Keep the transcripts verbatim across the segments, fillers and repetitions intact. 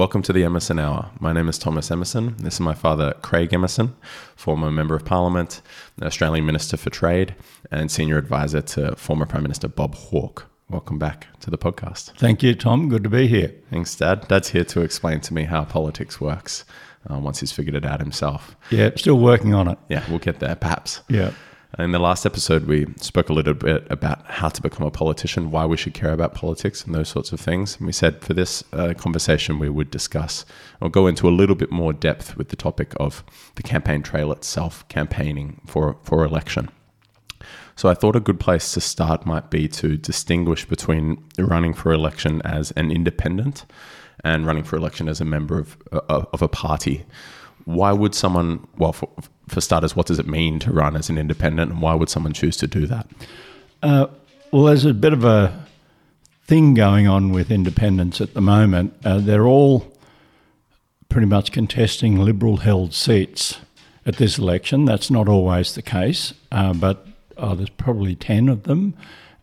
Welcome to the Emerson Hour. My name is Thomas Emerson. This is my father, Craig Emerson, former Member of Parliament, Australian Minister for Trade, and Senior Advisor to former Prime Minister Bob Hawke. Welcome back to the podcast. Thank you, Tom. Good to be here. Thanks, Dad. Dad's here to explain to me how politics works uh, once he's figured it out himself. Yeah, still working on it. Yeah, we'll get there, perhaps. Yeah. In the last episode, we spoke a little bit about how to become a politician, why we should care about politics and those sorts of things. And we said for this uh, conversation, we would discuss or go into a little bit more depth with the topic of the campaign trail itself, campaigning for, for election. So I thought a good place to start might be to distinguish between running for election as an independent and running for election as a member of, uh, of a party. Why would someone, well, for, for starters, what does it mean to run as an independent, and why would someone choose to do that? Uh, well, there's a bit of a thing going on with independents at the moment. Uh, they're all pretty much contesting Liberal-held seats at this election. That's not always the case, uh, but oh, there's probably ten of them,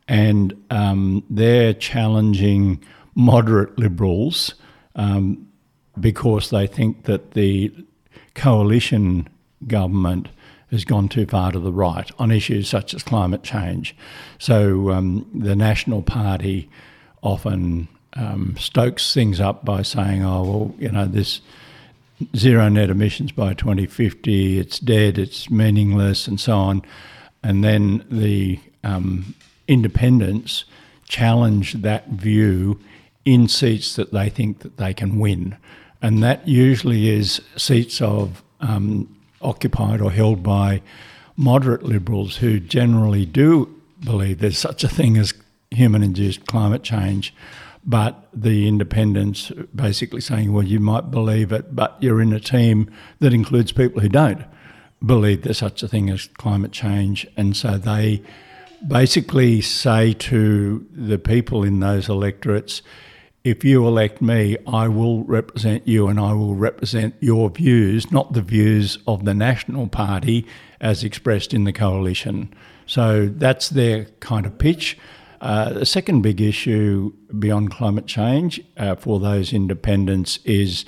and um, they're challenging moderate Liberals um, because they think that the coalition government has gone too far to the right on issues such as climate change. So um, the National Party often um, stokes things up by saying, oh, well, you know, this zero net emissions by twenty fifty, it's dead, it's meaningless, and so on. And then the um, independents challenge that view in seats that they think that they can win. And that usually is seats of um, occupied or held by moderate Liberals who generally do believe there's such a thing as human-induced climate change, but the independents basically saying, well, you might believe it, but you're in a team that includes people who don't believe there's such a thing as climate change. And so they basically say to the people in those electorates, if you elect me, I will represent you and I will represent your views, not the views of the National Party as expressed in the coalition. So that's their kind of pitch. Uh, the second big issue beyond climate change uh, for those independents is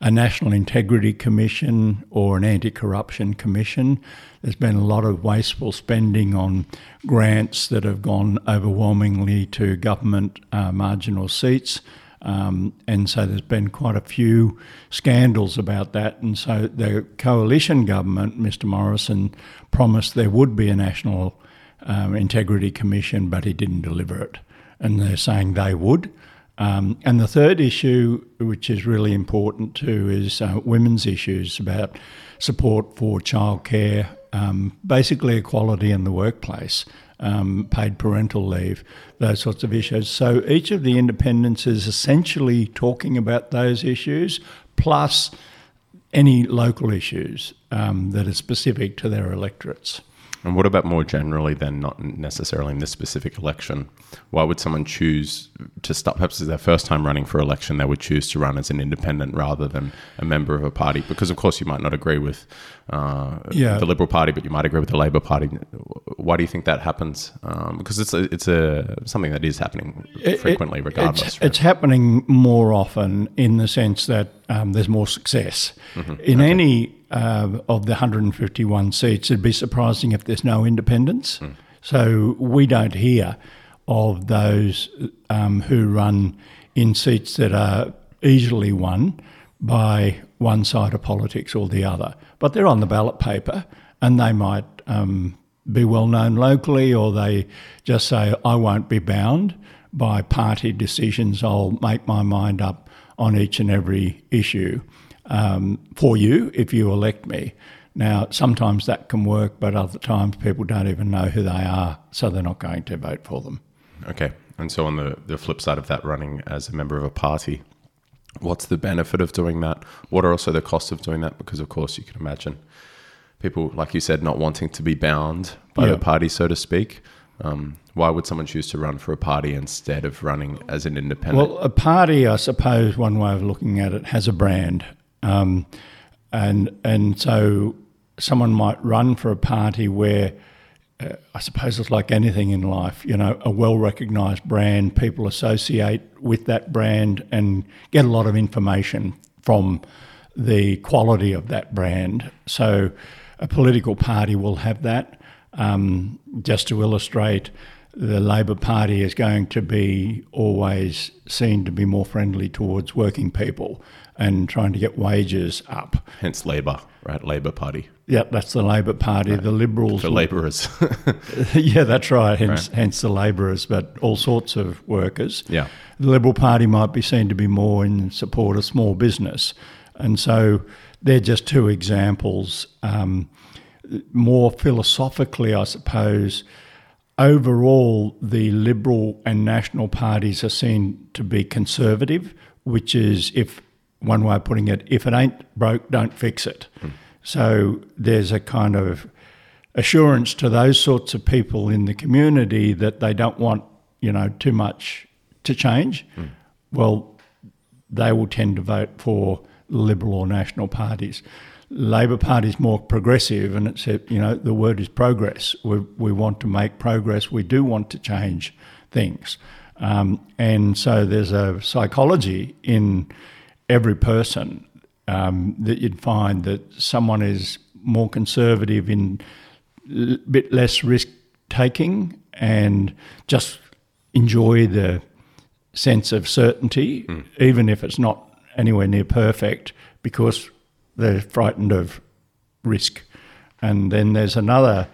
a National Integrity Commission or an Anti-Corruption Commission. There's been a lot of wasteful spending on grants that have gone overwhelmingly to government uh, marginal seats. Um, and so there's been quite a few scandals about that. And so the coalition government, Mister Morrison, promised there would be a National um, Integrity Commission, but he didn't deliver it. And they're saying they would. Um, and the third issue, which is really important too, is uh, women's issues about support for childcare, um, basically equality in the workplace, um, paid parental leave, those sorts of issues. So each of the independents is essentially talking about those issues, plus any local issues um, that are specific to their electorates. And what about more generally than not necessarily in this specific election? Why would someone choose to start, perhaps it's their first time running for election, they would choose to run as an independent rather than a member of a party? Because, of course, you might not agree with uh, yeah. the Liberal Party, but you might agree with the Labor Party. Why do you think that happens? Um, because it's a, it's a something that is happening it, frequently it, regardless. It's, right? It's happening more often in the sense that um, there's more success. Mm-hmm. In okay. any... Uh, of the one hundred fifty-one seats, it'd be surprising if there's no independents. Mm. So we don't hear of those um, who run in seats that are easily won by one side of politics or the other. But they're on the ballot paper and they might um, be well known locally, or they just say, I won't be bound by party decisions. I'll make my mind up on each and every issue. Um, for you if you elect me. Now, sometimes that can work, but other times people don't even know who they are, so they're not going to vote for them. Okay. And so on the, the flip side of that, running as a member of a party, what's the benefit of doing that? What are also the costs of doing that? Because, of course, you can imagine people, like you said, not wanting to be bound by yeah. a party, so to speak. Um, why would someone choose to run for a party instead of running as an independent? Well, a party, I suppose, one way of looking at it, has a brand. Um, and and so someone might run for a party where uh, I suppose it's like anything in life, you know, a well-recognised brand, people associate with that brand and get a lot of information from the quality of that brand. So a political party will have that. Um, just to illustrate, the Labor Party is going to be always seen to be more friendly towards working people and trying to get wages up. Hence Labor, right? Labor Party. Yeah, that's the Labor Party. Right. The Liberals. The labourers. Yeah, that's right. Hence, right. hence the labourers, but all sorts of workers. Yeah. The Liberal Party might be seen to be more in support of small business. And so they're just two examples. Um, more philosophically, I suppose, overall, the Liberal and National parties are seen to be conservative, which is, if one way of putting it, if it ain't broke, don't fix it. Mm. So there's a kind of assurance to those sorts of people in the community that they don't want, you know, too much to change. Mm. Well, they will tend to vote for Liberal or National parties. Labor Party is more progressive, and it's, you know, the word is progress. We we want to make progress. We do want to change things, um, and so there's a psychology in every person um, that you'd find that someone is more conservative, in a bit less risk taking, and just enjoy the sense of certainty, mm. even if it's not anywhere near perfect, because they're frightened of risk. And then there's another,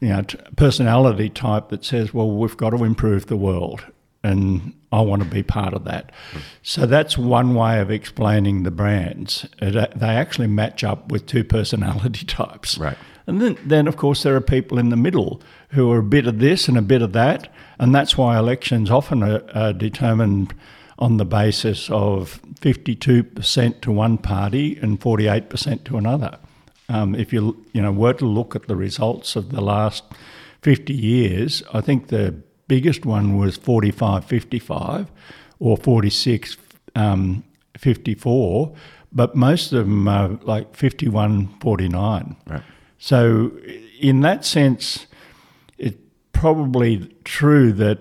you know, t- personality type that says, well, we've got to improve the world and I want to be part of that. Mm. So that's one way of explaining the brands. It, uh, they actually match up with two personality types. Right. And then, then, of course, there are people in the middle who are a bit of this and a bit of that, and that's why elections often are, are determined on the basis of fifty-two percent to one party and forty-eight percent to another. Um, if you you know were to look at the results of the last fifty years, I think the biggest one was forty-five fifty-five or forty-six fifty-four, um, but most of them are like fifty-one forty-nine. Right. So in that sense, it's probably true that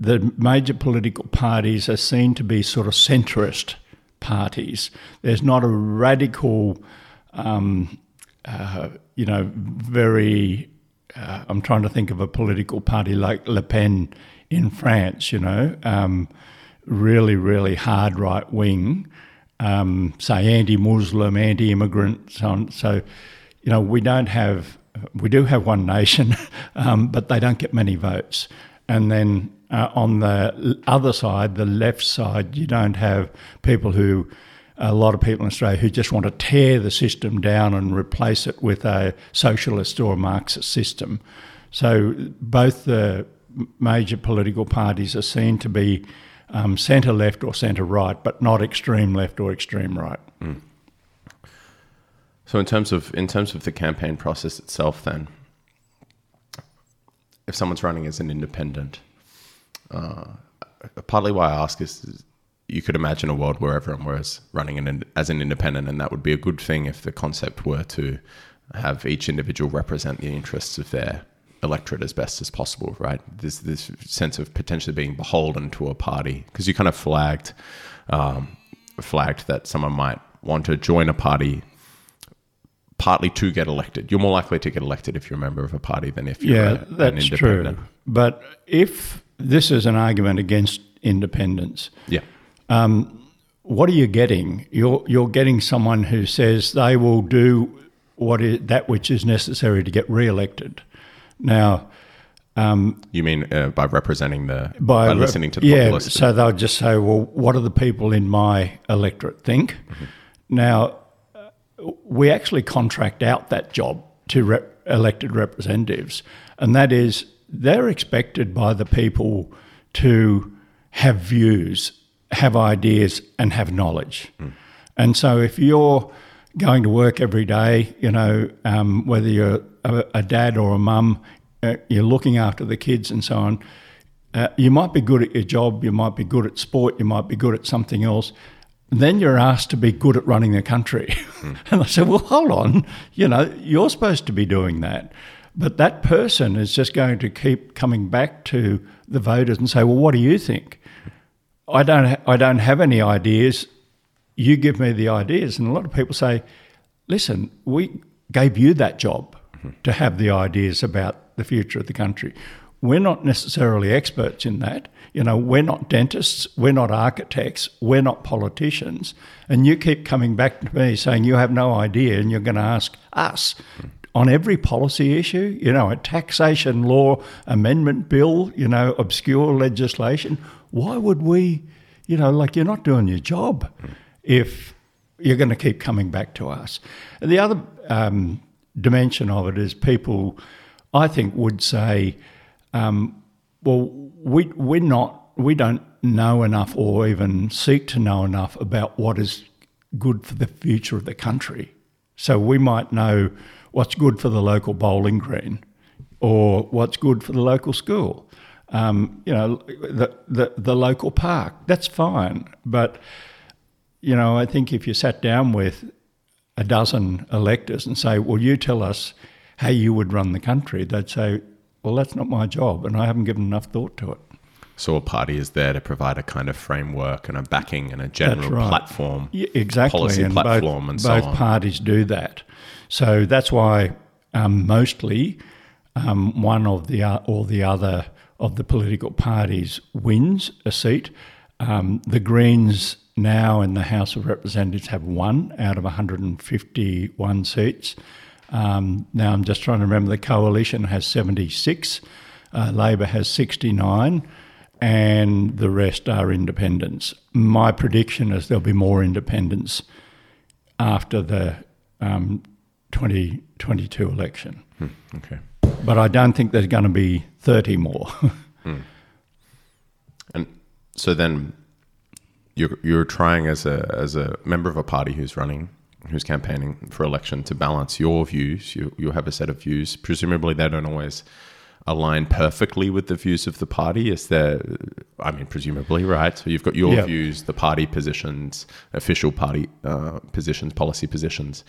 the major political parties are seen to be sort of centrist parties. There's not a radical, um, uh, you know, very, uh, I'm trying to think of a political party like Le Pen in France, you know, um, really, really hard right wing, um, say anti-Muslim, anti-immigrant, so on. So, you know, we don't have, we do have One Nation, um, but they don't get many votes. And then Uh, on the other side, the left side, you don't have people who, a lot of people in Australia, who just want to tear the system down and replace it with a socialist or a Marxist system. So both the major political parties are seen to be um, centre-left or centre-right, but not extreme left or extreme right. Mm. So in terms of in terms of the campaign process itself then, if someone's running as an independent, Uh, partly why I ask is, is you could imagine a world where everyone was running an, as an independent, and that would be a good thing if the concept were to have each individual represent the interests of their electorate as best as possible, right? This this sense of potentially being beholden to a party, because you kind of flagged um, flagged that someone might want to join a party partly to get elected. You're more likely to get elected if you're a member of a party than if you're yeah, a, that's an independent. True. But if this is an argument against independence. Yeah. Um, what are you getting? You're you're getting someone who says they will do what is, that which is necessary to get re-elected. Now, um, you mean uh, by representing the by, by listening to the yeah, populace? Yeah. So they'll just say, well, what do the people in my electorate think? Mm-hmm. Now, uh, we actually contract out that job to rep- elected representatives, and that is, they're expected by the people to have views, have ideas, and have knowledge. Mm. And so if you're going to work every day, you know, um, whether you're a, a dad or a mum, uh, you're looking after the kids and so on, uh, you might be good at your job, you might be good at sport, you might be good at something else. Then you're asked to be good at running the country. Mm. And I said, well, hold on, you know, you're supposed to be doing that. But that person is just going to keep coming back to the voters and say, well, what do you think? I don't ha- I don't have any ideas. You give me the ideas. And a lot of people say, listen, we gave you that job mm-hmm. to have the ideas about the future of the country. We're not necessarily experts in that. You know, we're not dentists, we're not architects, we're not politicians. And you keep coming back to me saying you have no idea and you're going to ask us mm-hmm. on every policy issue, you know, a taxation law amendment bill, you know, obscure legislation. Why would we, you know, like you're not doing your job mm. if you're going to keep coming back to us. And the other um, dimension of it is people, I think, would say, um, well, we, we're not, we don't know enough or even seek to know enough about what is good for the future of the country. So we might know what's good for the local bowling green or what's good for the local school, um, you know, the, the the local park. That's fine. But, you know, I think if you sat down with a dozen electors and say, well, you tell us how you would run the country, they'd say, well, that's not my job and I haven't given enough thought to it. So a party is there to provide a kind of framework and a backing and a general right. platform, yeah, exactly. policy and platform both, and so both on. Both parties do that. So that's why um, mostly um, one of the uh, or the other of the political parties wins a seat. Um, the Greens now in the House of Representatives have one out of one hundred fifty-one seats. Um, now I'm just trying to remember, the Coalition has seventy-six, uh, Labor has sixty-nine, and the rest are independents. My prediction is there'll be more independents after the um, twenty twenty-two election. Hmm, okay. But I don't think there's going to be thirty more. mm. And so then you're, you're trying as a as a member of a party who's running, who's campaigning for election, to balance your views. You, you have a set of views. Presumably they don't always align perfectly with the views of the party. Is there, I mean, presumably, right? So you've got your yep. views, the party positions, official party uh, positions, policy positions,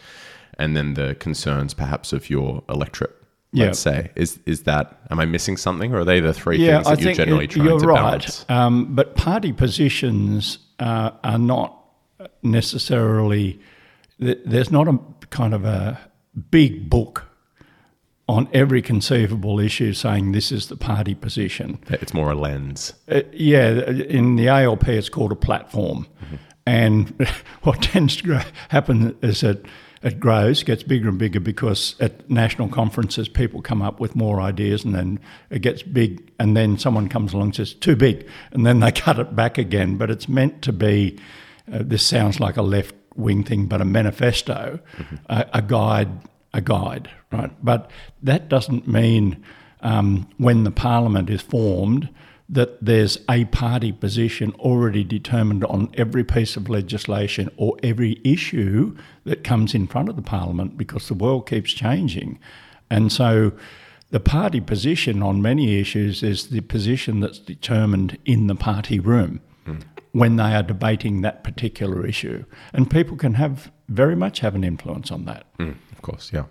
and then the concerns perhaps of your electorate, yep. let's say. Is is that, am I missing something, or are they the three yeah, things that I you're think generally it, trying you're to right. balance? Um, but party positions uh, are not necessarily, th- there's not a kind of a big book on every conceivable issue saying this is the party position. It's more a lens. Uh, yeah, in the A L P it's called a platform. Mm-hmm. And what tends to grow, happen is that it grows, gets bigger and bigger, because at national conferences people come up with more ideas and then it gets big and then someone comes along and says, too big, and then they cut it back again. But it's meant to be, uh, this sounds like a left-wing thing, but a manifesto, mm-hmm. a, a guide, a guide, right? But that doesn't mean um, when the parliament is formed that there's a party position already determined on every piece of legislation or every issue that comes in front of the parliament, because the world keeps changing. And so the party position on many issues is the position that's determined in the party room mm. when they are debating that particular issue. And people can have very much have an influence on that. Mm. Of course, yeah.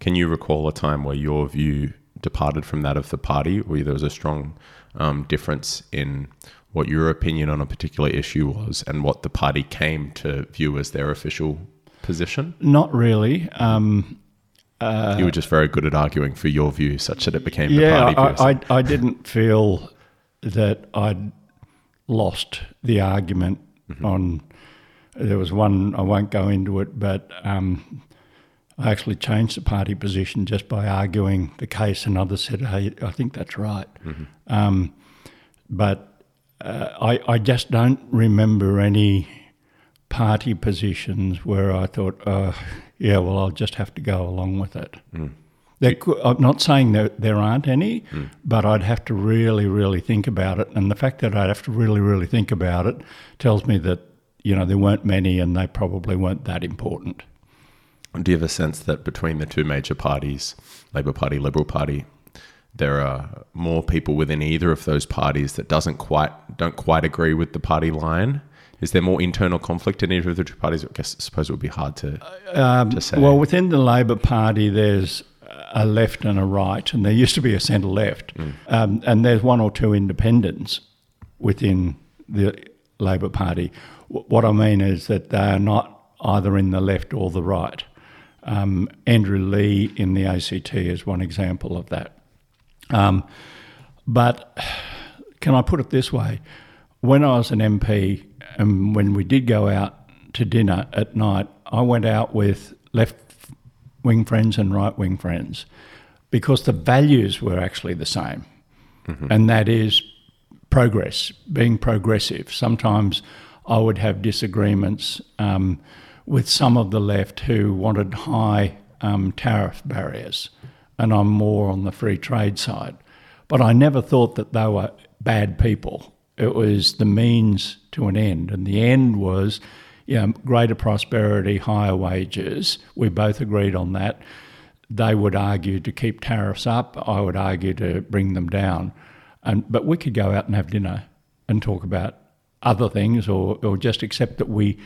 Can you recall a time where your view departed from that of the party, where there was a strong um, difference in what your opinion on a particular issue was and what the party came to view as their official position? Not really. Um, uh, you were just very good at arguing for your view such that it became yeah, the party view. I, I, I didn't feel that I'd lost the argument mm-hmm. on... There was one, I won't go into it, but... Um, I actually changed the party position just by arguing the case, and others said, hey, I think that's right. Mm-hmm. Um, but uh, I, I just don't remember any party positions where I thought, uh, yeah, well, I'll just have to go along with it. Mm. There could, I'm not saying that there aren't any, mm. but I'd have to really, really think about it. And the fact that I'd have to really, really think about it tells me that, you know, there weren't many and they probably weren't that important. Do you have a sense that between the two major parties, Labor Party, Liberal Party, there are more people within either of those parties that doesn't quite don't quite agree with the party line? Is there more internal conflict in either of the two parties? I guess I suppose it would be hard to um, to say. Well, within the Labor Party, there's a left and a right, and there used to be a centre-left, mm. um, and there's one or two independents within the Labor Party. W- what I mean is that they are not either in the left or the right. Um, Andrew Lee in the A C T is one example of that. Um, but can I put it this way? When I was an M P and when we did go out to dinner at night, I went out with left-wing friends and right-wing friends because the values were actually the same, mm-hmm. and that is progress, being progressive. Sometimes I would have disagreements um, with some of the left who wanted high um, tariff barriers, and I'm more on the free trade side. But I never thought that they were bad people. It was the means to an end, and the end was, you know, greater prosperity, higher wages. We both agreed on that. They would argue to keep tariffs up. I would argue to bring them down. And, but we could go out and have dinner and talk about other things, or, or just accept that we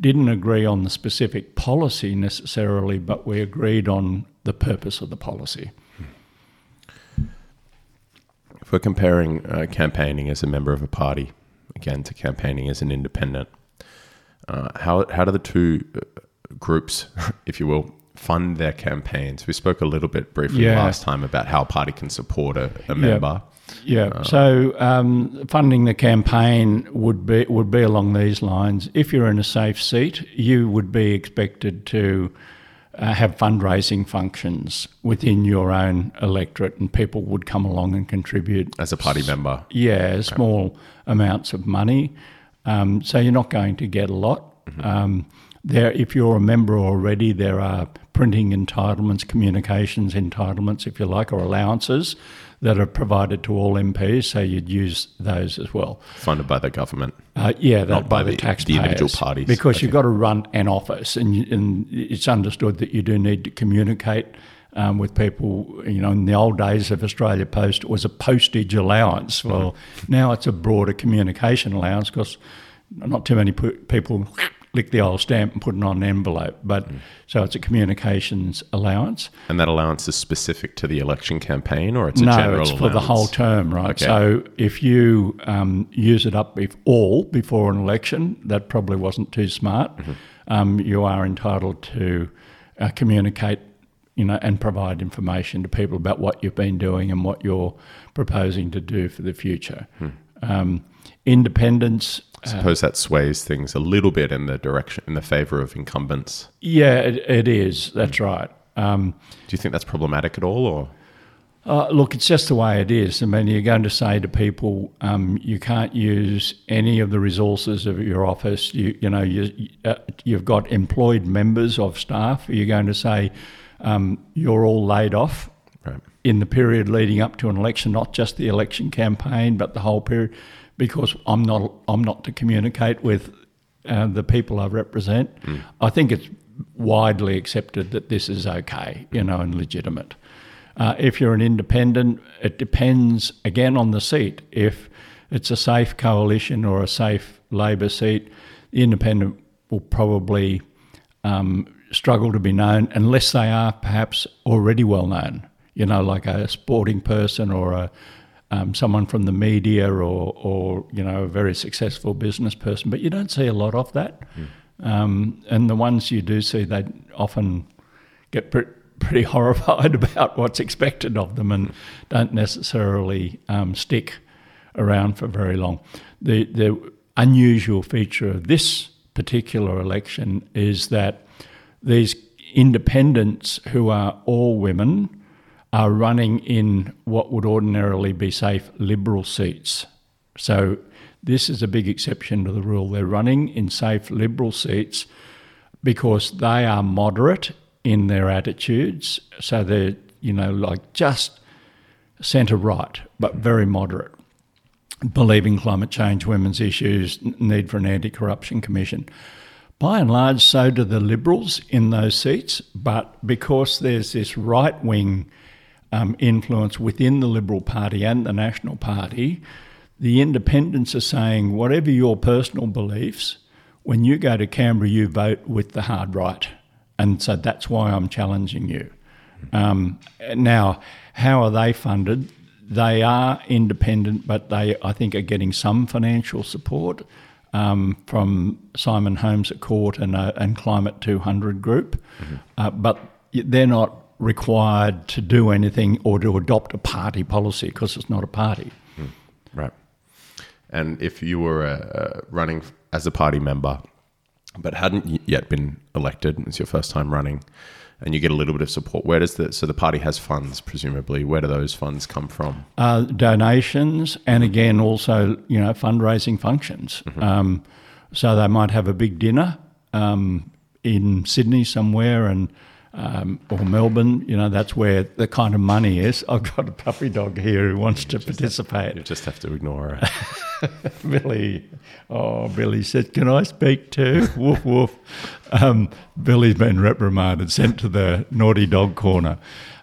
didn't agree on the specific policy necessarily, but we agreed on the purpose of the policy. If we're comparing uh, campaigning as a member of a party, again, to campaigning as an independent, uh, how how do the two groups, if you will, fund their campaigns? We spoke a little bit briefly yeah. last time about how a party can support a, a member. Yeah. yeah. Uh, so um, funding the campaign would be would be along these lines. If you're in a safe seat, you would be expected to Uh, have fundraising functions within your own electorate, and people would come along and contribute. As a party member? Yeah, okay. Small amounts of money. Um, so you're not going to get a lot. Mm-hmm. Um, there, if you're a member already, there are printing entitlements, communications entitlements, if you like, or allowances that are provided to all M Ps, so you'd use those as well. Funded by the government? Uh, yeah, that, not by, by the, the taxpayers. The individual parties. Because okay. You've got to run an office, and, you, and it's understood that you do need to communicate um, with people. You know, in the old days of Australia Post, it was a postage allowance. Well, mm-hmm. now it's a broader communication allowance because not too many people lick the old stamp and put it on an envelope. But mm. so it's a communications allowance. And that allowance is specific to the election campaign, or it's a no, general allowance? No, it's for allowance? The whole term, right? Okay. So if you um, use it up if all before an election, that probably wasn't too smart. Mm-hmm. Um, you are entitled to uh, communicate, you know, and provide information to people about what you've been doing and what you're proposing to do for the future. Mm. Um, independence... I suppose that sways things a little bit in the direction, in the favour of incumbents. Yeah, it, it is. That's right. Um, Do you think that's problematic at all? Or uh, look, it's just the way it is. I mean, you're going to say to people, um, you can't use any of the resources of your office. You, you know, you, uh, you've got employed members of staff. You're going to say um, you're all laid off right. in the period leading up to an election, not just the election campaign, but the whole period. Because I'm not, I'm not to communicate with uh, the people I represent. Mm. I think it's widely accepted that this is okay, you know, and legitimate. Uh, if you're an independent, it depends again on the seat. If it's a safe coalition or a safe Labor seat, the independent will probably um, struggle to be known unless they are perhaps already well known. You know, like a sporting person or a Um, someone from the media or, or, you know, a very successful business person. But you don't see a lot of that. Mm. Um, and the ones you do see, they often get pre- pretty horrified about what's expected of them and mm. don't necessarily um, stick around for very long. The, the unusual feature of this particular election is that these independents who are all women are running in what would ordinarily be safe Liberal seats. So this is a big exception to the rule. They're running in safe Liberal seats because they are moderate in their attitudes. So they're, you know, like just centre-right, but very moderate, believing climate change, women's issues, need for an anti-corruption commission. By and large, so do the Liberals in those seats, but because there's this right-wing Um, influence within the Liberal Party and the National Party, the independents are saying, whatever your personal beliefs, when you go to Canberra, you vote with the hard right. And so that's why I'm challenging you. Um, now, how are they funded? They are independent, but they, I think, are getting some financial support um, from Simon Holmes at Court and, uh, and Climate two hundred group, mm-hmm. uh, but they're not required to do anything or to adopt a party policy because it's not a party. Mm. Right. And if you were uh, running as a party member but hadn't yet been elected, it's your first time running, and you get a little bit of support. Where does the so the party has funds, presumably? Where do those funds come from? Uh, donations, and again, also you know fundraising functions. Mm-hmm. Um, so they might have a big dinner um, in Sydney somewhere, and um, or Melbourne. You know, that's where the kind of money is. I've got a puppy dog here who wants you to participate. Have, you just have to ignore her. Billy, oh, Billy said, "Can I speak too?" Woof, woof. Um, Billy's been reprimanded, sent to the naughty dog corner.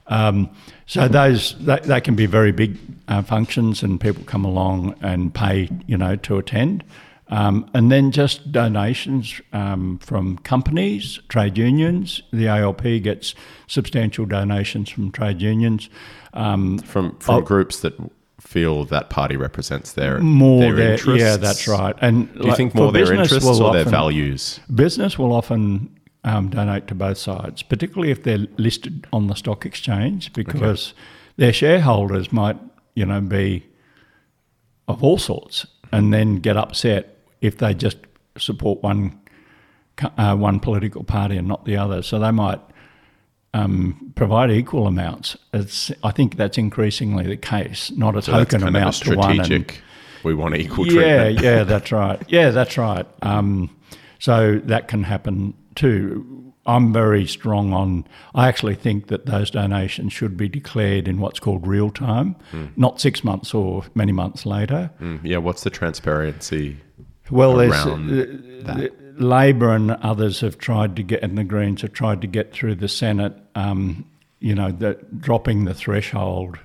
Um, so those that, that can be very big uh, functions, and people come along and pay, you know, to attend. Um, and then just donations um, from companies, trade unions. The A L P gets substantial donations from trade unions, um, from from oh, groups that feel that party represents their more their, their interests. Yeah, that's right. And do you like, think more their interests or often, their values? Business will often um, donate to both sides, particularly if they're listed on the stock exchange, because okay. their shareholders might, you know, be of all sorts, and then get upset if they just support one uh, one political party and not the other. So they might um, provide equal amounts. It's, I think that's increasingly the case, not a so token amount to one. And, we want equal yeah, treatment. Yeah, yeah, that's right. Yeah, that's right. Um, so that can happen too. I'm very strong on, I actually think that those donations should be declared in what's called real time, mm. not six months or many months later. Mm. Yeah, what's the transparency well, around there's, uh, that? Labor and others have tried to get, and the Greens have tried to get through the Senate, um, you know, the, dropping the threshold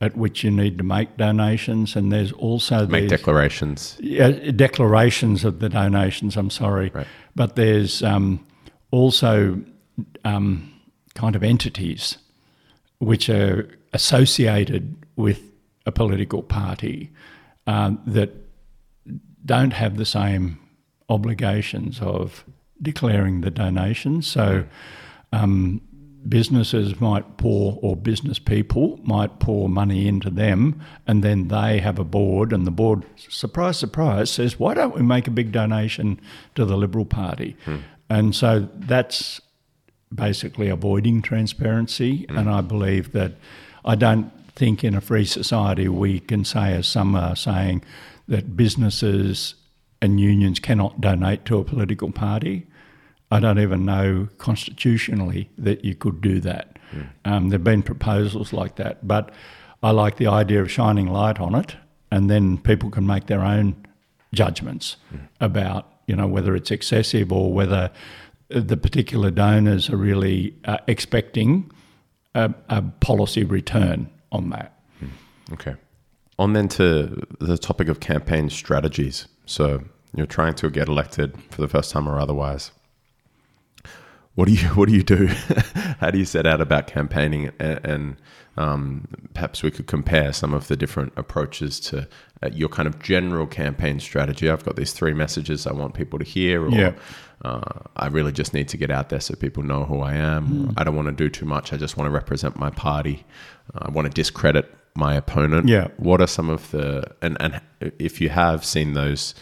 at which you need to make donations, and there's also make these, declarations. Yeah, declarations of the donations, I'm sorry. Right. But there's... Um, Also, um, kind of entities which are associated with a political party um, that don't have the same obligations of declaring the donations. So um, businesses might pour, or business people might pour money into them, and then they have a board, and the board, surprise, surprise, says, "Why don't we make a big donation to the Liberal Party?" Hmm. And so that's basically avoiding transparency. Mm. And I believe that I don't think in a free society we can say, as some are saying, that businesses and unions cannot donate to a political party. I don't even know constitutionally that you could do that. Mm. Um, there have been proposals like that. But I like the idea of shining light on it, and then people can make their own judgments mm. about you know, whether it's excessive or whether the particular donors are really uh, expecting a, a policy return on that. Okay. On then to the topic of campaign strategies. So you're trying to get elected for the first time or otherwise. What do you What do you do? How do you set out about campaigning? And, and um, perhaps we could compare some of the different approaches to uh, your kind of general campaign strategy. I've got these three messages I want people to hear, or yeah. uh, I really just need to get out there so people know who I am. Mm. I don't want to do too much. I just want to represent my party. Uh, I want to discredit my opponent. Yeah. What are some of the and and if you have seen those,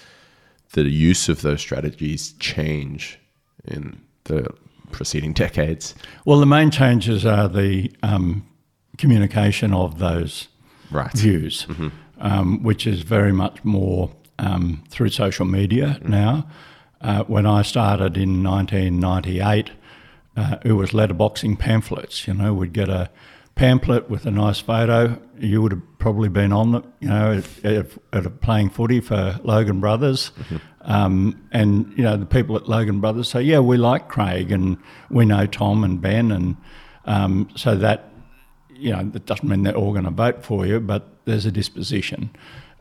the use of those strategies change in the preceding decades? Well, the main changes are the um, communication of those right. views, mm-hmm. um, which is very much more um, through social media mm. now. Uh, when I started in nineteen ninety-eight, uh, it was letterboxing pamphlets. You know, we'd get a pamphlet with a nice photo. You would have probably been on the, you know, at, at playing footy for Logan Brothers. Mm-hmm. Um, and, you know, the people at Logan Brothers say, yeah, we like Craig and we know Tom and Ben. And um, so that, you know, that doesn't mean they're all going to vote for you, but there's a disposition.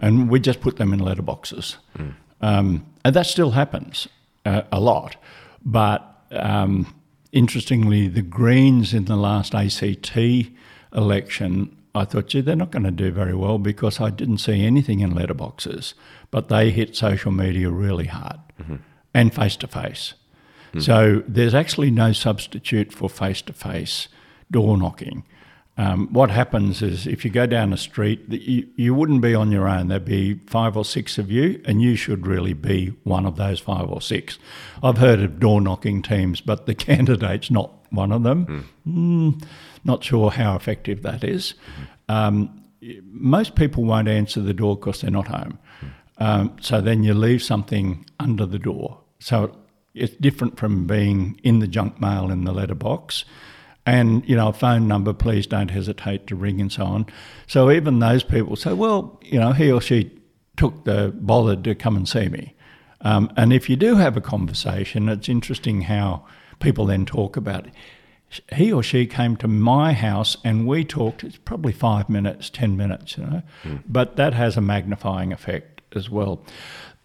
And we just put them in letterboxes. Mm. Um, and that still happens uh, a lot. But um, Interestingly, the Greens in the last A C T election, I thought, gee, they're not going to do very well because I didn't see anything in letterboxes. But they hit social media really hard mm-hmm. and face-to-face. Mm-hmm. So there's actually no substitute for face-to-face door knocking. Um, what happens is if you go down a street, you, you wouldn't be on your own. There'd be five or six of you, and you should really be one of those five or six. I've heard of door-knocking teams, but the candidate's not one of them. Mm. Mm, not sure how effective that is. Um, most people won't answer the door because they're not home. Um, so then you leave something under the door. So it's different from being in the junk mail in the letterbox. And, you know, a phone number, please don't hesitate to ring and so on. So even those people say, well, you know, he or she took the bother to come and see me. Um, and if you do have a conversation, it's interesting how people then talk about it. He or she came to my house and we talked, it's probably five minutes, ten minutes, you know. Mm. But that has a magnifying effect as well.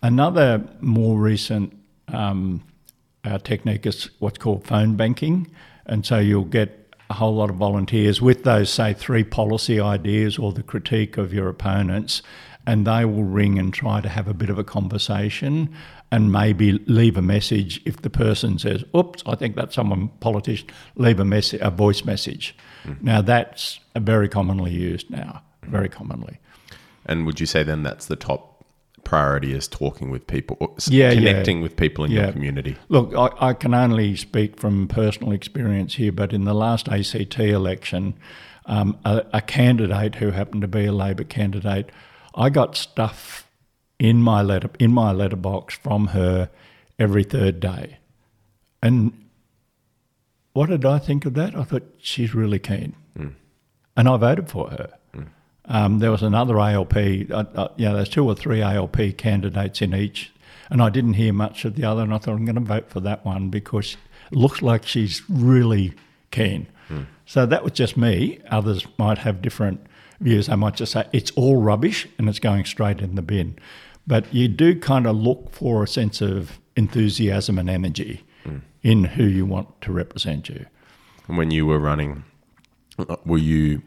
Another more recent um, uh, technique is what's called phone banking. And so you'll get a whole lot of volunteers with those, say, three policy ideas or the critique of your opponents, and they will ring and try to have a bit of a conversation and maybe leave a message. If the person says, oops, I think that's someone politician, leave a, mess- a voice message. Mm-hmm. Now, that's very commonly used now, mm-hmm. very commonly. And would you say then that's the top priority, is talking with people, or yeah, connecting yeah. with people in yeah. your community? Look, I, I can only speak from personal experience here, but in the last A C T election, um, a, a candidate who happened to be a Labor candidate, I got stuff in my letter in my letterbox from her every third day. And what did I think of that? I thought, she's really keen. Mm. And I voted for her. Mm. Um, there was another A L P, uh, uh, you know, there's two or three A L P candidates in each, and I didn't hear much of the other, and I thought, I'm going to vote for that one because it looks like she's really keen. Mm. So that was just me. Others might have different views. They might just say, it's all rubbish and it's going straight in the bin. But you do kind of look for a sense of enthusiasm and energy mm. in who you want to represent you. And when you were running, were you...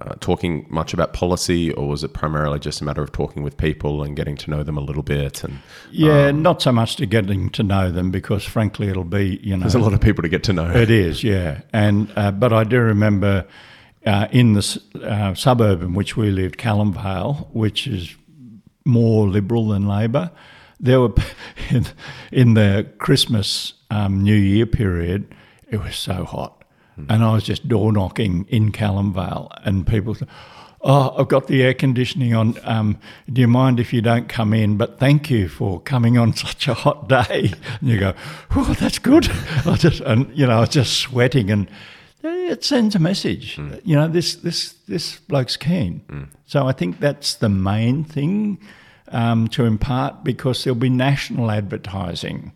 Uh, talking much about policy, or was it primarily just a matter of talking with people and getting to know them a little bit? And yeah, um, not so much to getting to know them, because frankly, it'll be, you know, there's a lot of people to get to know. It is, yeah. And uh, but I do remember uh, in the uh, suburb in which we lived, Callum Vale, which is more Liberal than Labor, there were in, in the Christmas um, New Year period, it was so hot. And I was just door knocking in Callum Vale, and people said, oh, I've got the air conditioning on. Um, do you mind if you don't come in? But thank you for coming on such a hot day. And you go, oh, that's good. I just, and you know, I was just sweating, and it sends a message. Mm. You know, this this this bloke's keen. Mm. So I think that's the main thing um, to impart, because there'll be national advertising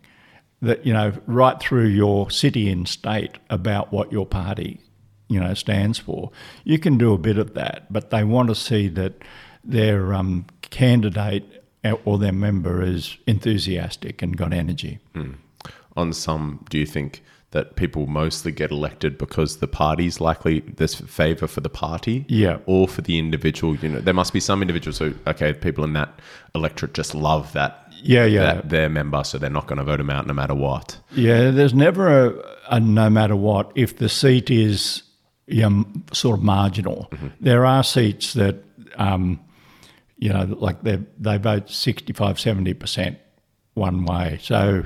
that, you know, right through your city and state about what your party, you know, stands for. You can do a bit of that, but they want to see that their um, candidate or their member is enthusiastic and got energy. Mm. On some, do you think that people mostly get elected because the party's likely, there's favour for the party yeah. or for the individual? You know, there must be some individuals who, okay, people in that electorate just love that. Yeah, yeah. That they're member, so they're not going to vote him out no matter what. Yeah, there's never a, a no matter what if the seat is, you know, sort of marginal. Mm-hmm. There are seats that, um, you know, like they they vote sixty-five, seventy percent one way. So,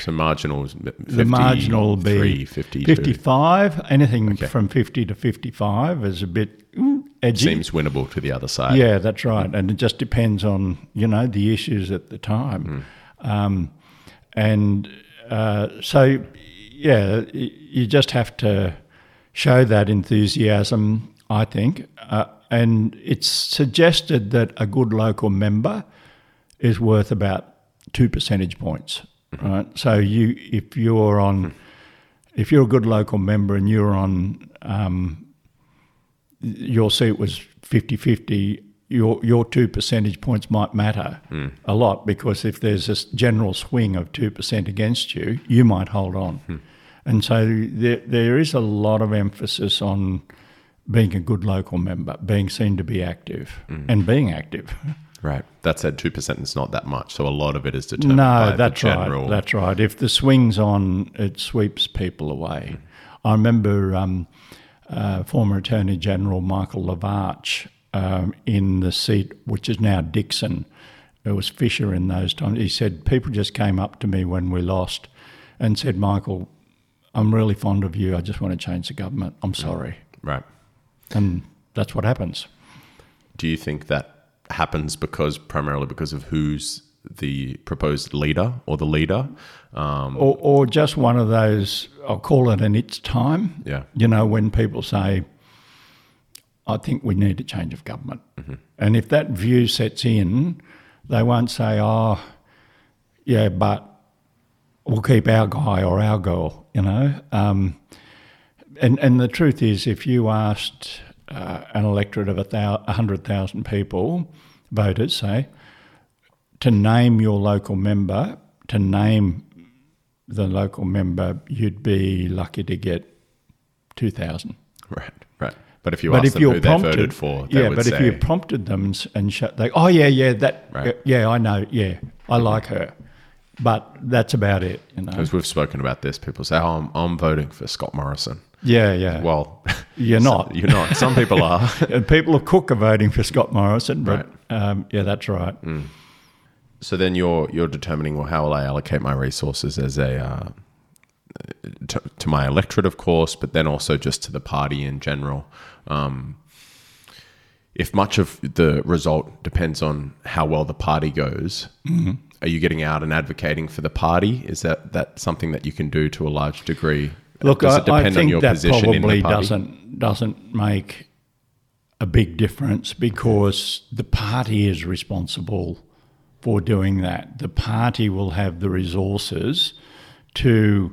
so marginal is fifty, the marginal will be fifty-five. Anything okay. from fifty to fifty-five is a bit mm, edgy. Seems winnable to the other side. Yeah, that's right. Mm. And it just depends on, you know, the issues at the time. Mm. Um, and uh, so, yeah, you just have to show that enthusiasm, I think. Uh, and it's suggested that a good local member is worth about two percentage points. Right, so you if you're on, mm. if you're a good local member and you're on, um, your seat was fifty-fifty, your your two percentage points might matter mm. a lot, because if there's this general swing of two percent against you, you might hold on. Mm. And so there, there is a lot of emphasis on being a good local member, being seen to be active mm. and being active. Right. That said, two percent is not that much, so a lot of it is determined no, by that's the general... No, right, that's right. If the swing's on, it sweeps people away. Mm. I remember um, uh, former Attorney General Michael Lavarch um, in the seat, which is now Dixon. It was Fisher in those times. He said, people just came up to me when we lost and said, Michael, I'm really fond of you. I just want to change the government. I'm sorry. Right. And that's what happens. Do you think that happens because primarily because of who's the proposed leader or the leader? Um, or, or just one of those, I'll call it an it's time. Yeah. You know, when people say, I think we need a change of government. Mm-hmm. And if that view sets in, they won't say, oh, yeah, but we'll keep our guy or our girl, you know. Um, and, and the truth is, if you asked uh, an electorate of one hundred thousand people, voters say, to name your local member, to name the local member, you'd be lucky to get two thousand. Right, right. But if you asked them who they voted for, they would say... Yeah, but if you prompted them and shut, they, oh, yeah, yeah, that, right. yeah, I know, yeah, I like her. But that's about it, you know. Because we've spoken about this. People say, oh, I'm, I'm voting for Scott Morrison. Yeah, yeah. Well... You're not. You're not. Some people are. People of Cook are voting for Scott Morrison. But, right. Um, yeah, that's right. Mm. So then you're you're determining, well, how will I allocate my resources as a... Uh, To, to my electorate, of course, but then also just to the party in general. Um, if much of the result depends on how well the party goes, mm-hmm. are you getting out and advocating for the party? Is that, that something that you can do to a large degree? Look, Does I, it depend I think on your that position probably in the party? doesn't doesn't make a big difference because the party is responsible for doing that. The party will have the resources to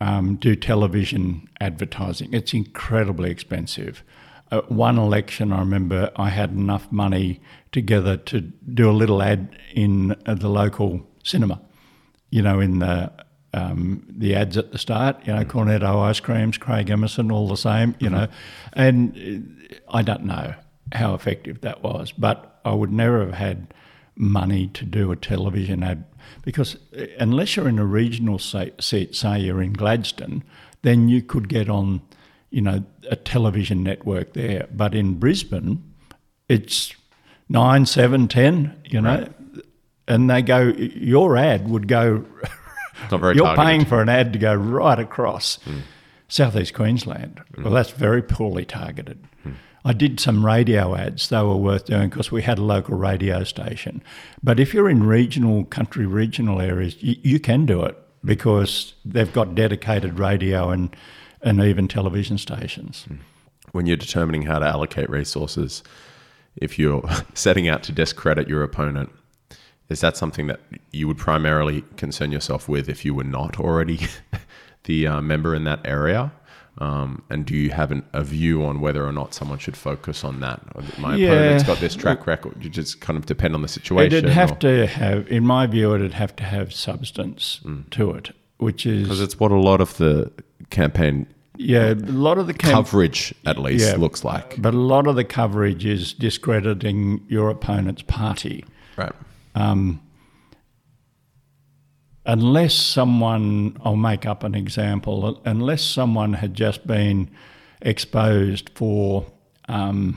Um, do television advertising. It's incredibly expensive. Uh, one election, I remember, I had enough money together to do a little ad in uh, the local cinema. You know, in the um, the ads at the start. You know, mm-hmm. Cornetto ice creams, Craig Emerson, all the same. You mm-hmm. know, and I don't know how effective that was, but I would never have had money to do a television ad. Because unless you're in a regional seat, say you're in Gladstone, then you could get on, you know, a television network there. But in Brisbane, it's nine, seven, ten, you know, right. and they go, your ad would go, not very you're targeted. Paying for an ad to go right across mm. southeast Queensland. Mm. Well, that's very poorly targeted. Mm. I did some radio ads. They were worth doing because we had a local radio station. But if you're in regional, country regional areas, you, you can do it because they've got dedicated radio and, and even television stations. When you're determining how to allocate resources, if you're setting out to discredit your opponent, is that something that you would primarily concern yourself with if you were not already the uh, member in that area? Um, and do you have an, a view on whether or not someone should focus on that? My yeah. opponent's got this track record. You just kind of depend on the situation. It'd have or? to have, in my view, it'd have to have substance mm. to it, which is... Because it's what a lot of the campaign... Yeah, a lot of the... Camp- coverage, at least, yeah, looks like. But a lot of the coverage is discrediting your opponent's party. Right. Um, unless someone, I'll make up an example, unless someone had just been exposed for, um,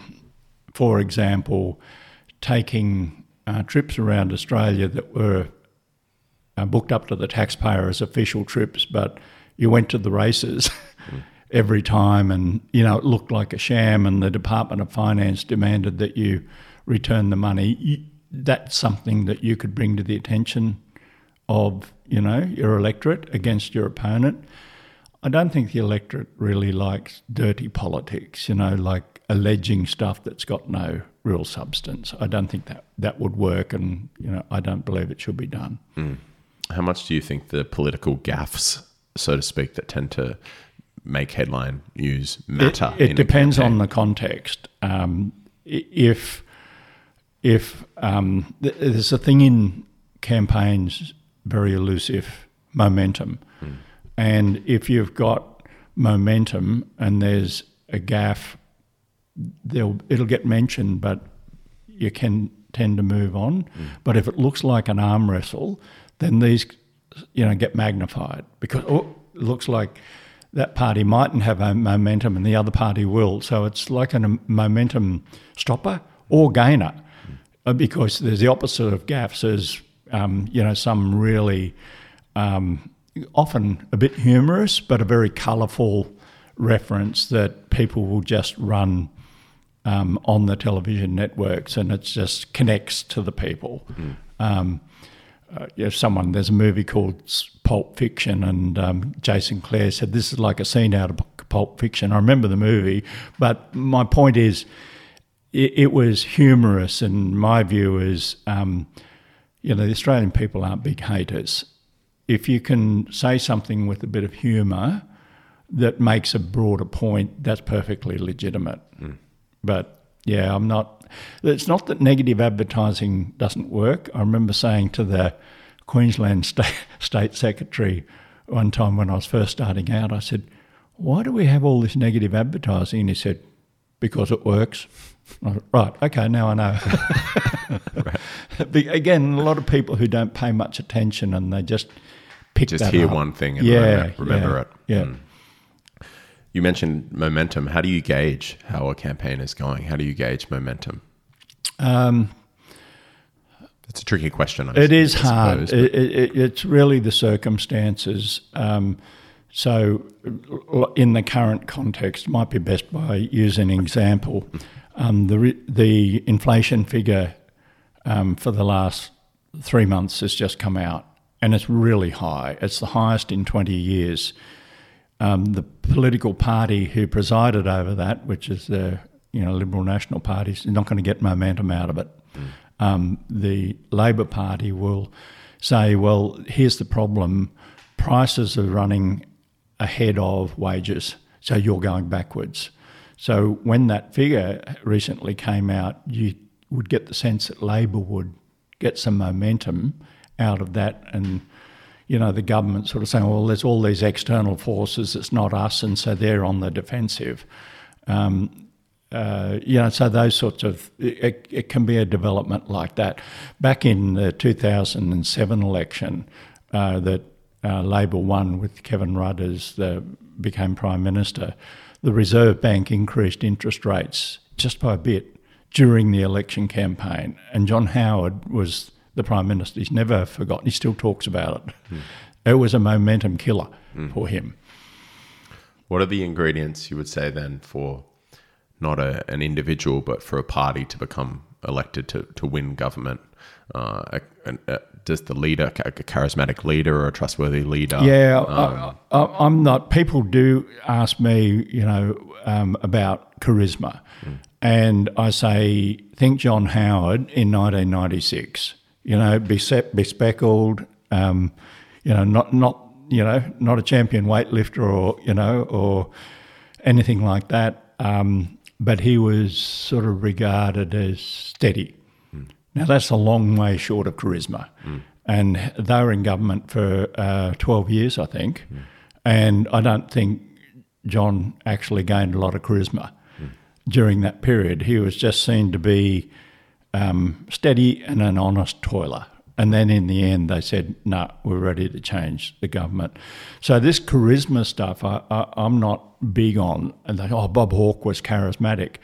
for example, taking uh, trips around Australia that were uh, booked up to the taxpayer as official trips, but you went to the races mm. every time and, you know, it looked like a sham and the Department of Finance demanded that you return the money, you, that's something that you could bring to the attention of, you know, your electorate against your opponent. I don't think the electorate really likes dirty politics, you know, like alleging stuff that's got no real substance. I don't think that, that would work and, you know, I don't believe it should be done. Mm. How much do you think the political gaffes, so to speak, that tend to make headline news matter? It, it depends on the context. Um, if if um, there's a thing in campaigns... very elusive momentum. Mm. And if you've got momentum and there's a gaffe, they'll it'll get mentioned, but you can tend to move on. Mm. But if it looks like an arm wrestle, then these, you know, get magnified because oh, it looks like that party mightn't have a momentum and the other party will. So it's like a momentum stopper or gainer, mm. because there's the opposite of gaffes is, um, you know, some really um, often a bit humorous but a very colourful reference that people will just run um, on the television networks, and it just connects to the people. Mm. Um, Uh, if someone, there's a movie called Pulp Fiction, and um, Jason Clare said this is like a scene out of Pulp Fiction. I remember the movie, but my point is it, it was humorous, and my view is, um, you know, the Australian people aren't big haters. If you can say something with a bit of humour that makes a broader point, that's perfectly legitimate. Mm. But, yeah, I'm not... It's not that negative advertising doesn't work. I remember saying to the Queensland State, State Secretary one time when I was first starting out, I said, why do we have all this negative advertising? And he said, because it works. I said, right, okay, now I know. Right. Again, a lot of people who don't pay much attention and they just pick just that up. Just hear one thing and yeah, remember yeah, it. Yeah. Mm. You mentioned momentum. How do you gauge how a campaign is going? How do you gauge momentum? Um, it's a tricky question. I it is hard. I suppose, it, it, it's really the circumstances. Um, so in the current context, it might be best by using an example. Um, the, the inflation figure um, for the last three months has just come out, and it's really high. It's the highest in twenty years. Um, the political party who presided over that, which is the you know Liberal National Party, is not going to get momentum out of it. Mm. Um, the Labor Party will say, well, here's the problem. Prices are running ahead of wages, so you're going backwards. So when that figure recently came out, you would get the sense that Labor would get some momentum out of that, and you know, the government sort of saying, well, there's all these external forces, it's not us, and so they're on the defensive. Um, uh, you know, so those sorts of, it, it can be a development like that. Back in the two thousand seven election uh, that uh, Labor won with Kevin Rudd as the, became Prime Minister, the Reserve Bank increased interest rates just by a bit during the election campaign, and John Howard was the Prime Minister. He's never forgotten. He still talks about it. Mm. It was a momentum killer mm. for him. What are the ingredients, you would say, then, for not a, an individual but for a party to become elected to, to win government? Uh, a, a, does the leader, a charismatic leader or a trustworthy leader? Yeah, um, I, I, I'm not... People do ask me, you know, um, about charisma. Mm. And I say, think John Howard in nineteen ninety-six. You know, beset, bespeckled, um, you know, not, not you know, not a champion weightlifter or, you know, or anything like that. Um, but he was sort of regarded as steady. Mm. Now, that's a long way short of charisma. Mm. And they were in government for uh, twelve years, I think. Mm. And I don't think John actually gained a lot of charisma mm. during that period. He was just seen to be... Um, steady and an honest toiler. And then in the end they said, no, nah, we're ready to change the government. So this charisma stuff I, I, I'm not big on. And they, oh, Bob Hawke was charismatic.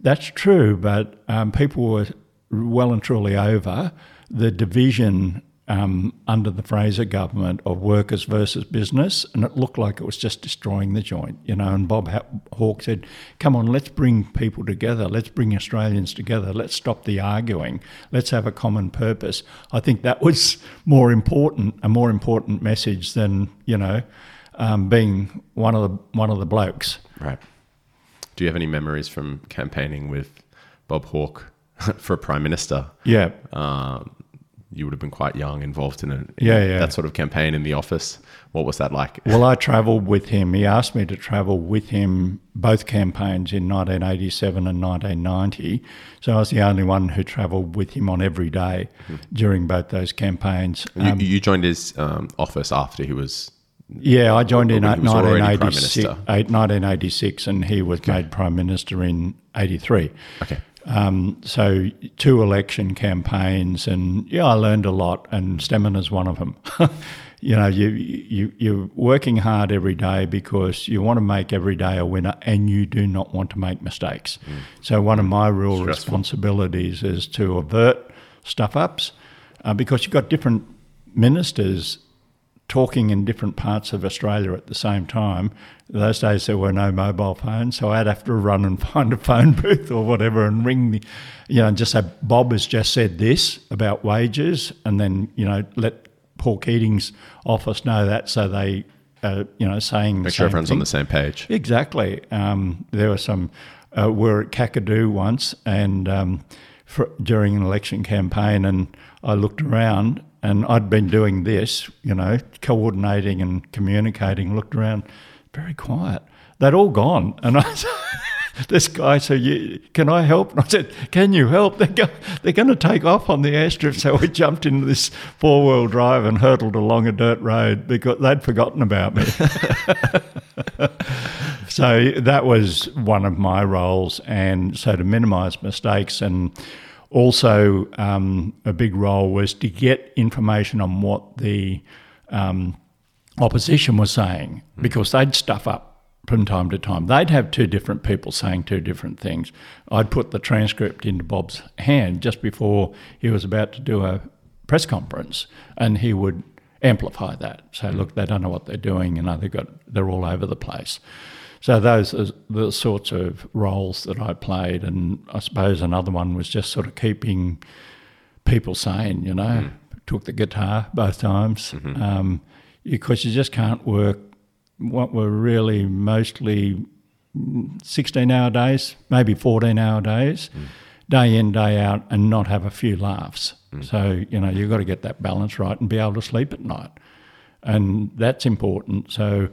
That's true, but um, people were well and truly over the division um, under the Fraser government of workers versus business, and it looked like it was just destroying the joint, you know. And Bob Hawke said, come on, let's bring people together, let's bring Australians together, let's stop the arguing, let's have a common purpose. I think that was more important, a more important message than, you know, um, being one of the one of the blokes. Right. Do you have any memories from campaigning with Bob Hawke for Prime Minister? Yeah. Um, you would have been quite young, involved in, a, in yeah, yeah. that sort of campaign in the office. What was that like? Well, I travelled with him. He asked me to travel with him both campaigns in nineteen eighty-seven and nineteen ninety. So I was the only one who travelled with him on every day mm-hmm. during both those campaigns. Um, you, you joined his um, office after he was Yeah, I joined in nineteen eighty-six, and he was okay. made Prime Minister in eighty-three. Okay. Um, so two election campaigns, and yeah, I learned a lot, and stamina's one of them. You know, you, you, you're working hard every day because you want to make every day a winner, and you do not want to make mistakes. Mm. So one of my real Stressful. responsibilities is to avert stuff-ups uh, because you've got different ministers talking in different parts of Australia at the same time. Those days there were no mobile phones, so I'd have to run and find a phone booth or whatever and ring the, you know, and just say, Bob has just said this about wages, and then, you know, let Paul Keating's office know that, so they, uh, you know, saying the Make sure everyone's thing. on the same page. Exactly. Um, there were some, uh, we were at Kakadu once and um, for, during an election campaign, and I looked around and I'd been doing this, you know, coordinating and communicating, looked around, very quiet. They'd all gone. And I said, this guy said, you, can I help? And I said, can you help? They're, go- they're going to take off on the airstrip. So we jumped into this four-wheel drive and hurtled along a dirt road because they'd forgotten about me. So that was one of my roles. And so to minimise mistakes, and also um, a big role was to get information on what the um, opposition was saying, because they'd stuff up from time to time. They'd have two different people saying two different things. I'd put the transcript into Bob's hand just before he was about to do a press conference, and he would amplify that. So, look, they don't know what they're doing, you know, they've got, they're all over the place. So those are the sorts of roles that I played, and I suppose another one was just sort of keeping people sane, you know. Mm. Took the guitar both times, mm-hmm. um, because you just can't work what were really mostly sixteen-hour days, maybe fourteen-hour days, mm. day in, day out, and not have a few laughs. Mm. So, you know, you've got to get that balance right and be able to sleep at night, and that's important. So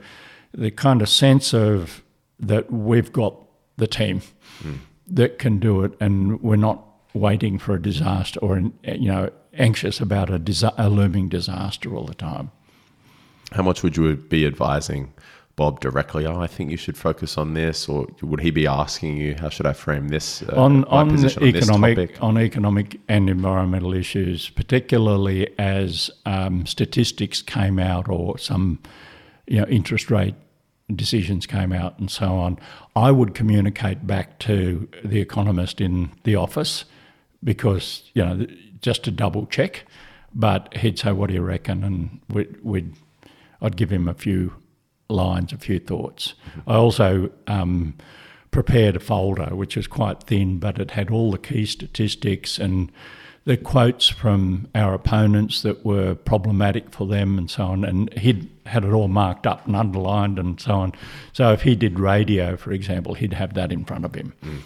the kind of sense of that we've got the team mm. that can do it, and we're not waiting for a disaster or, you know, anxious about a, disa- a looming disaster all the time. How much would you be advising Bob directly? Oh, I think you should focus on this, or would he be asking you, how should I frame this? Uh, on on economic on, on economic and environmental issues, particularly as um, statistics came out, or some, you know, interest rate decisions came out, and so on. I would communicate back to the economist in the office, because, you know, just to double check. But he'd say, "What do you reckon?" And we'd, we'd I'd give him a few lines, a few thoughts. Mm-hmm. I also um, prepared a folder, which was quite thin, but it had all the key statistics and the quotes from our opponents that were problematic for them, and so on. And he'd had it all marked up and underlined and so on. So if he did radio, for example, he'd have that in front of him. Mm.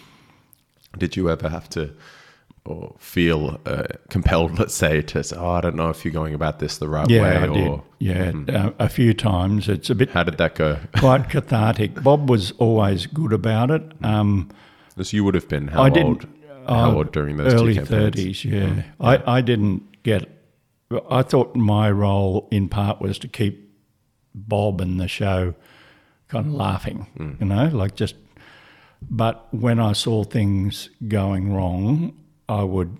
Did you ever have to... or feel uh, compelled, let's say, to say, oh, I don't know if you're going about this the right yeah, way? I or, did. Yeah, mm-hmm. uh, a few times. It's a bit... How did that go? Quite cathartic. Bob was always good about it. Um, so you would have been how I old? How uh, old during those early two campaigns? thirties, yeah. Mm-hmm. yeah. I, I didn't get... I thought my role in part was to keep Bob and the show kind of laughing, mm. you know, like just... But when I saw things going wrong... I would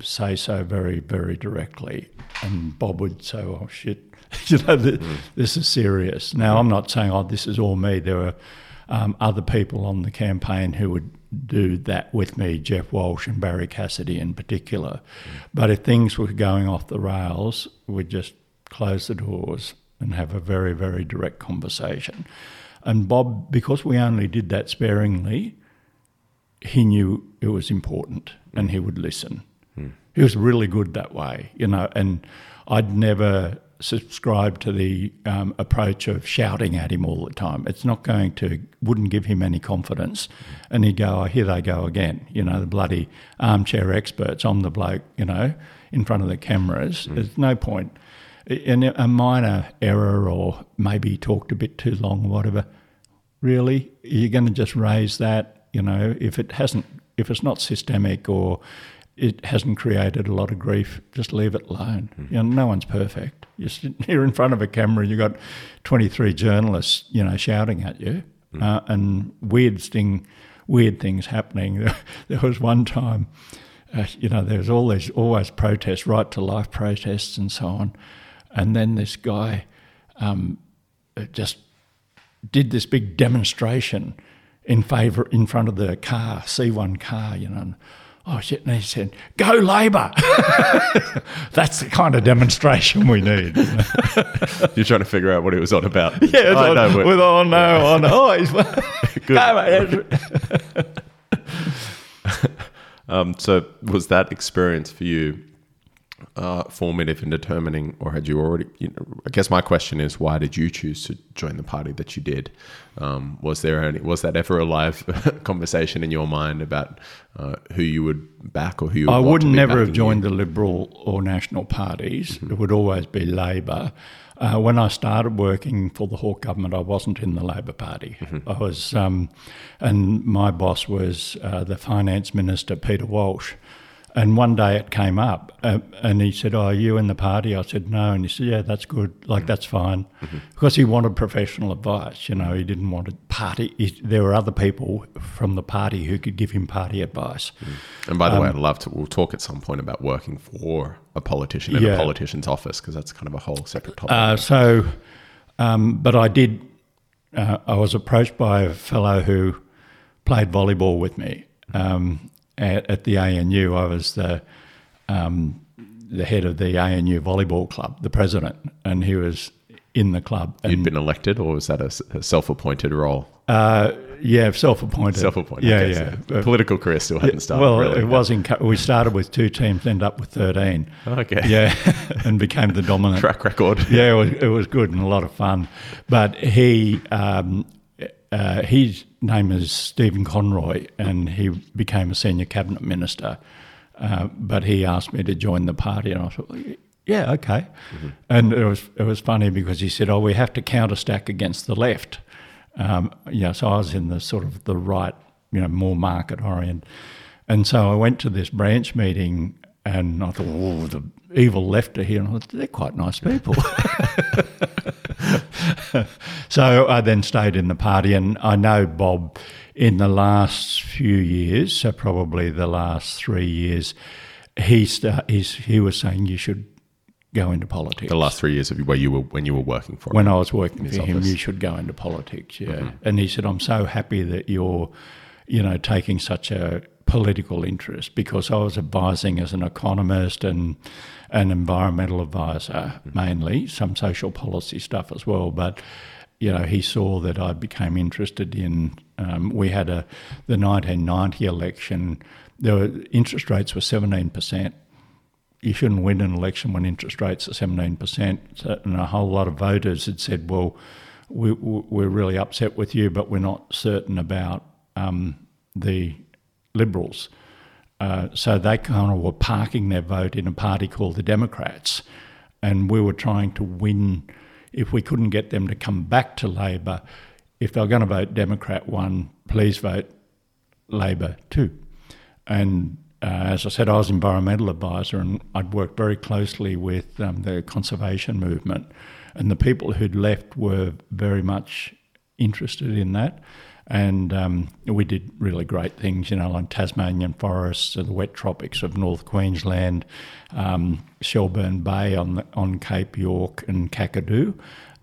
say so very, very directly, and Bob would say, "Oh shit, you know, th- mm. this is serious." Now, I'm not saying, "Oh, this is all me." There were um, other people on the campaign who would do that with me, Jeff Walsh and Barry Cassidy in particular. Mm. But if things were going off the rails, we'd just close the doors and have a very, very direct conversation. And Bob, because we only did that sparingly, he knew it was important, and he would listen. Mm. He was really good that way, you know, and I'd never subscribed to the um, approach of shouting at him all the time. It's not going to, wouldn't give him any confidence. Mm. And he'd go, oh, here they go again, you know, the bloody armchair experts, I'm the bloke, you know, in front of the cameras. Mm. There's no point. And a minor error, or maybe he talked a bit too long or whatever, really? You're going to just raise that? You know, if it hasn't, if it's not systemic, or it hasn't created a lot of grief, just leave it alone. Mm. You know, no one's perfect. You're sitting here in front of a camera, you've got twenty-three journalists, you know, shouting at you, mm. uh, and weird thing, weird things happening. There was one time, uh, you know, there's all these always protests, right to life protests and so on, and then this guy um, just did this big demonstration in favour in front of the car, C one car, you know. And, oh, shit, and he said, go Labor. That's the kind of demonstration we need. You know? You're trying to figure out what it was on about. Yeah, it was on, know, with oh, no, yeah. on, oh, he's... Good. um, so was that experience for you uh, formative in determining, or had you already... You know, I guess my question is, why did you choose to join the party that you did? Um, was there any, was that ever a live conversation in your mind about uh, who you would back or who you would I want wouldn't to be never have joined you? The Liberal or National parties. Mm-hmm. It would always be Labor. Uh, when I started working for the Hawke government, I wasn't in the Labor Party. Mm-hmm. I was, um, and my boss was uh, the finance minister, Peter Walsh. And one day it came up uh, and he said, oh, are you in the party? I said, no. And he said, yeah, that's good. Like, mm-hmm. that's fine. Mm-hmm. Because he wanted professional advice. You know, he didn't want a party. He, there were other people from the party who could give him party advice. Mm. And by the um, way, I'd love to, we'll talk at some point about working for a politician in yeah. a politician's office, because that's kind of a whole separate topic. Uh, so, um, but I did, uh, I was approached by a fellow who played volleyball with me. Um At, at the A N U, I was the um, the head of the A N U volleyball club, the president, and he was in the club. And you'd been elected, or was that a, a self-appointed role? Uh, yeah, self-appointed. Self-appointed. Yeah, guess, yeah. The political career still hadn't started. Well, really, it was. In, we started with two teams, ended up with thirteen. Okay. Yeah, and became the dominant track record. Yeah, it was, it was good and a lot of fun. But he, um, uh, he's. name is Stephen Conroy, and he became a senior cabinet minister. Uh, but he asked me to join the party, and I thought, yeah, okay. Mm-hmm. And it was it was funny because he said, oh, we have to counterstack against the left. Um, yeah, you know, so I was in the sort of the right, you know, more market oriented. And so I went to this branch meeting, and I thought, oh, the evil left are here. And I thought, they're quite nice people. So I then stayed in the party, and I know Bob in the last few years, so probably the last three years, he st- he's, he was saying you should go into politics. The last three years of where you were when you were working for him. When I was working for him, you should go into politics, yeah. Mm-hmm. And he said, I'm so happy that you're, you know, taking such a political interest, because I was advising as an economist and an environmental advisor mainly, some social policy stuff as well. But, you know, he saw that I became interested in, um, we had a the nineteen ninety election, there were, interest rates were seventeen percent. You shouldn't win an election when interest rates are seventeen percent. So, and a whole lot of voters had said, well, we, we're really upset with you, but we're not certain about um, the... Liberals. Uh, so they kind of were parking their vote in a party called the Democrats, and we were trying to win. If we couldn't get them to come back to Labor, if they were going to vote Democrat one, please vote Labor two. And uh, as I said, I was environmental advisor, and I'd worked very closely with um, the conservation movement, and the people who'd left were very much interested in that. And um, we did really great things, you know, like Tasmanian forests, the wet tropics of North Queensland, um, Shelburne Bay on the, on Cape York and Kakadu,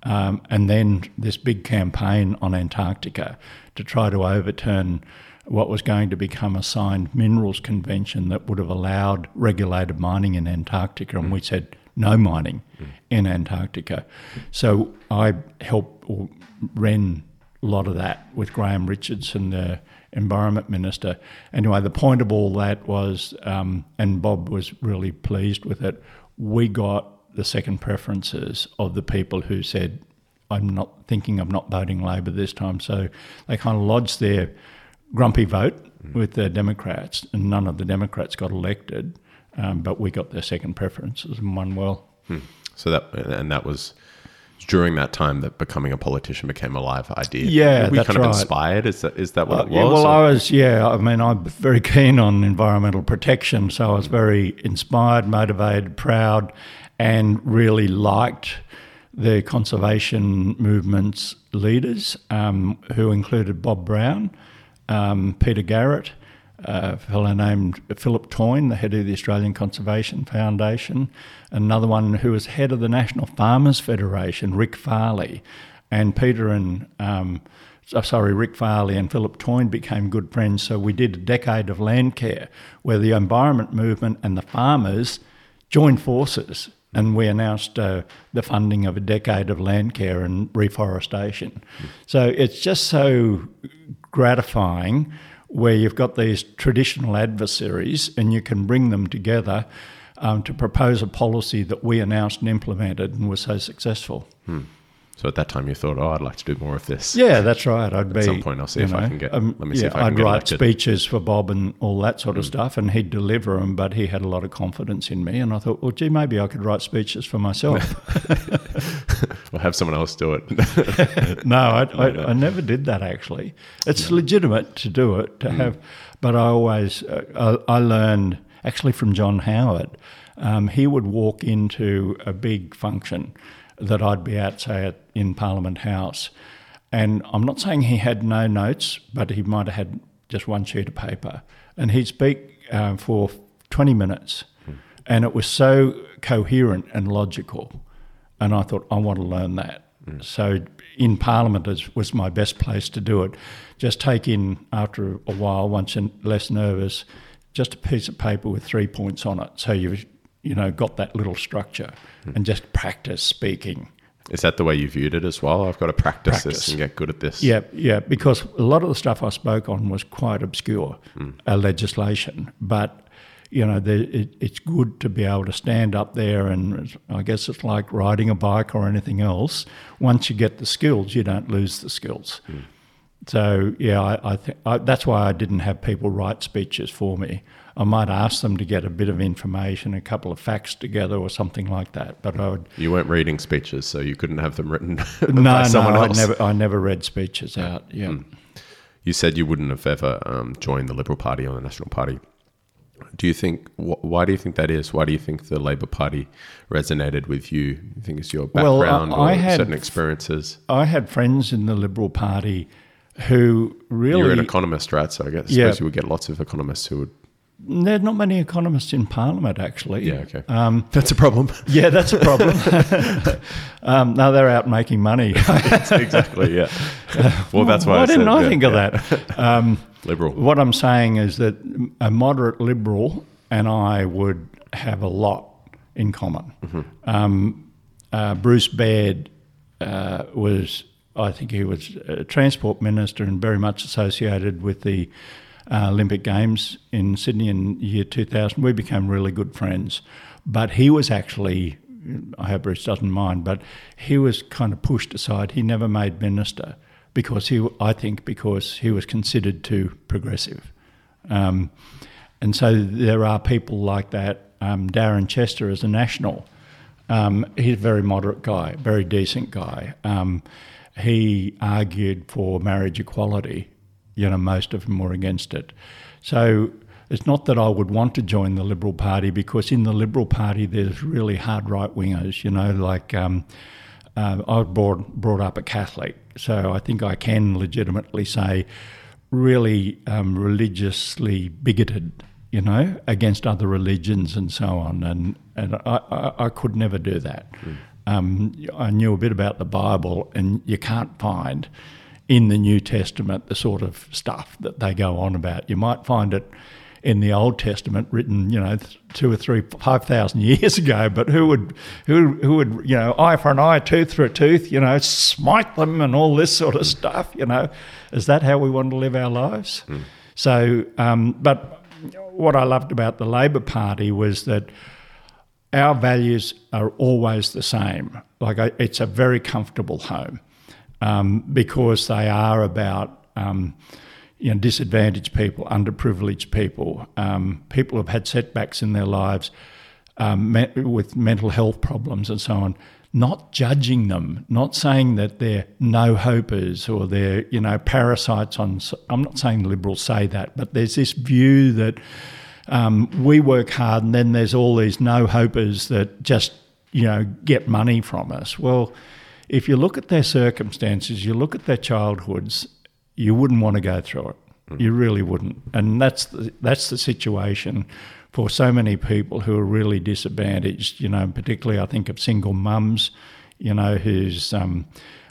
um, and then this big campaign on Antarctica to try to overturn what was going to become a signed minerals convention that would have allowed regulated mining in Antarctica. And we said no mining in Antarctica. So I helped or ran... a lot of that with Graham Richardson, the environment minister. Anyway, the point of all that was, um, and Bob was really pleased with it, we got the second preferences of the people who said, I'm not thinking, I'm not voting Labor this time. So they kind of lodged their grumpy vote mm. with the Democrats, and none of the Democrats got elected, um, but we got their second preferences and won well. Hmm. So that, and that was... during that time that becoming a politician became a live idea. Yeah, we that's kind of right. inspired. Is that is that what uh, it was? Yeah, well, or? I was. Yeah, I mean, I'm very keen on environmental protection, so I was very inspired, motivated, proud, and really liked the conservation movement's leaders, um, who included Bob Brown, um, Peter Garrett, a fellow named Philip Toyne, the head of the Australian Conservation Foundation, another one who was head of the National Farmers Federation, Rick Farley, and Peter and um, sorry, Rick Farley and Philip Toyne became good friends. So we did a decade of land care, where the environment movement and the farmers joined forces, and we announced uh, the funding of a decade of land care and reforestation. Mm. So it's just so gratifying, where you've got these traditional adversaries and you can bring them together um, to propose a policy that we announced and implemented and was so successful. Hmm. So at that time you thought, oh, I'd like to do more of this. Yeah, that's right. I'd at be at some point I'll see if know, I can get. Um, let me yeah, see if I can I'd get elected. I'd write speeches for Bob and all that sort hmm. of stuff, and he'd deliver them. But he had a lot of confidence in me, and I thought, well, gee, maybe I could write speeches for myself. Or have someone else do it. No, I, I, I never did that, actually. It's no. legitimate to do it, to mm. have, but I always, uh, I, I learned actually from John Howard. Um, he would walk into a big function that I'd be at, say, at, in Parliament House. And I'm not saying he had no notes, but he might have had just one sheet of paper. And he'd speak uh, for twenty minutes. Mm. And it was so coherent and logical. And I thought, I want to learn that. Mm. So in Parliament is, was my best place to do it. Just take in, after a while, once you're less nervous, just a piece of paper with three points on it. So you've, you know, got that little structure mm. and just practice speaking. Is that the way you viewed it as well? I've got to practice, practice. this and get good at this. Yeah, yeah, because a lot of the stuff I spoke on was quite obscure mm. uh, legislation, but you know, the, it, it's good to be able to stand up there, and I guess it's like riding a bike or anything else. Once you get the skills, you don't lose the skills. Mm. So, yeah, I, I th- I, that's why I didn't have people write speeches for me. I might ask them to get a bit of information, a couple of facts together or something like that. But I would. You weren't reading speeches, so you couldn't have them written no, by someone no, else? No, I never, I never read speeches out, yeah. Mm. You said you wouldn't have ever um, joined the Liberal Party or the National Party. Do you think, wh- why do you think that is? Why do you think the Labor Party resonated with you? Do you think it's your background well, I, I or had, certain experiences? I had friends in the Liberal Party who really... You're an economist, right? So I guess yeah, I suppose you would get lots of economists who would... There are not many economists in Parliament, actually. Yeah, okay. Um, that's a problem. Yeah, that's a problem. um, no, they're out making money. Exactly, yeah. Uh, well, that's why, why I said... Why didn't I yeah, think of yeah. that? Um, Liberal. What I'm saying is that a moderate Liberal and I would have a lot in common. Mm-hmm. Um, uh, Bruce Baird uh, was... I think he was a transport minister and very much associated with the uh, Olympic Games in Sydney in year two thousand. We became really good friends. But he was actually, I hope Bruce doesn't mind, but he was kind of pushed aside. He never made minister because he, I think, because he was considered too progressive. Um, and so there are people like that. Um, Darren Chester is a national. Um, he's a very moderate guy, very decent guy. Um, He argued for marriage equality. You know, most of them were against it. So it's not that I would want to join the Liberal Party, because in the Liberal Party there's really hard right-wingers, you know, like um, uh, I was brought, brought up a Catholic, so I think I can legitimately say really um, religiously bigoted, you know, against other religions and so on. And, and I, I, I could never do that. Mm. Um, I knew a bit about the Bible, and you can't find in the New Testament the sort of stuff that they go on about. You might find it in the Old Testament, written, you know, two or three, five thousand years ago. But who would, who, who would, you know, eye for an eye, tooth for a tooth, you know, smite them and all this sort of stuff. You know, is that how we want to live our lives? Mm. So, um, but what I loved about the Labor Party was that our values are always the same. Like I, it's a very comfortable home um, because they are about um, you know, disadvantaged people, underprivileged people, um, people who've had setbacks in their lives um, me- with mental health problems and so on. not judging them, not saying that they're no-hopers or they're, you know, parasites on... I'm not saying Liberals say that, but there's this view that um, we work hard and then there's all these no-hopers that just, you know, get money from us. Well, if you look at their circumstances, you look at their childhoods, you wouldn't want to go through it. Mm. You really wouldn't. And that's the, that's the situation for so many people who are really disadvantaged, you know, particularly I think of single mums, you know, who's um,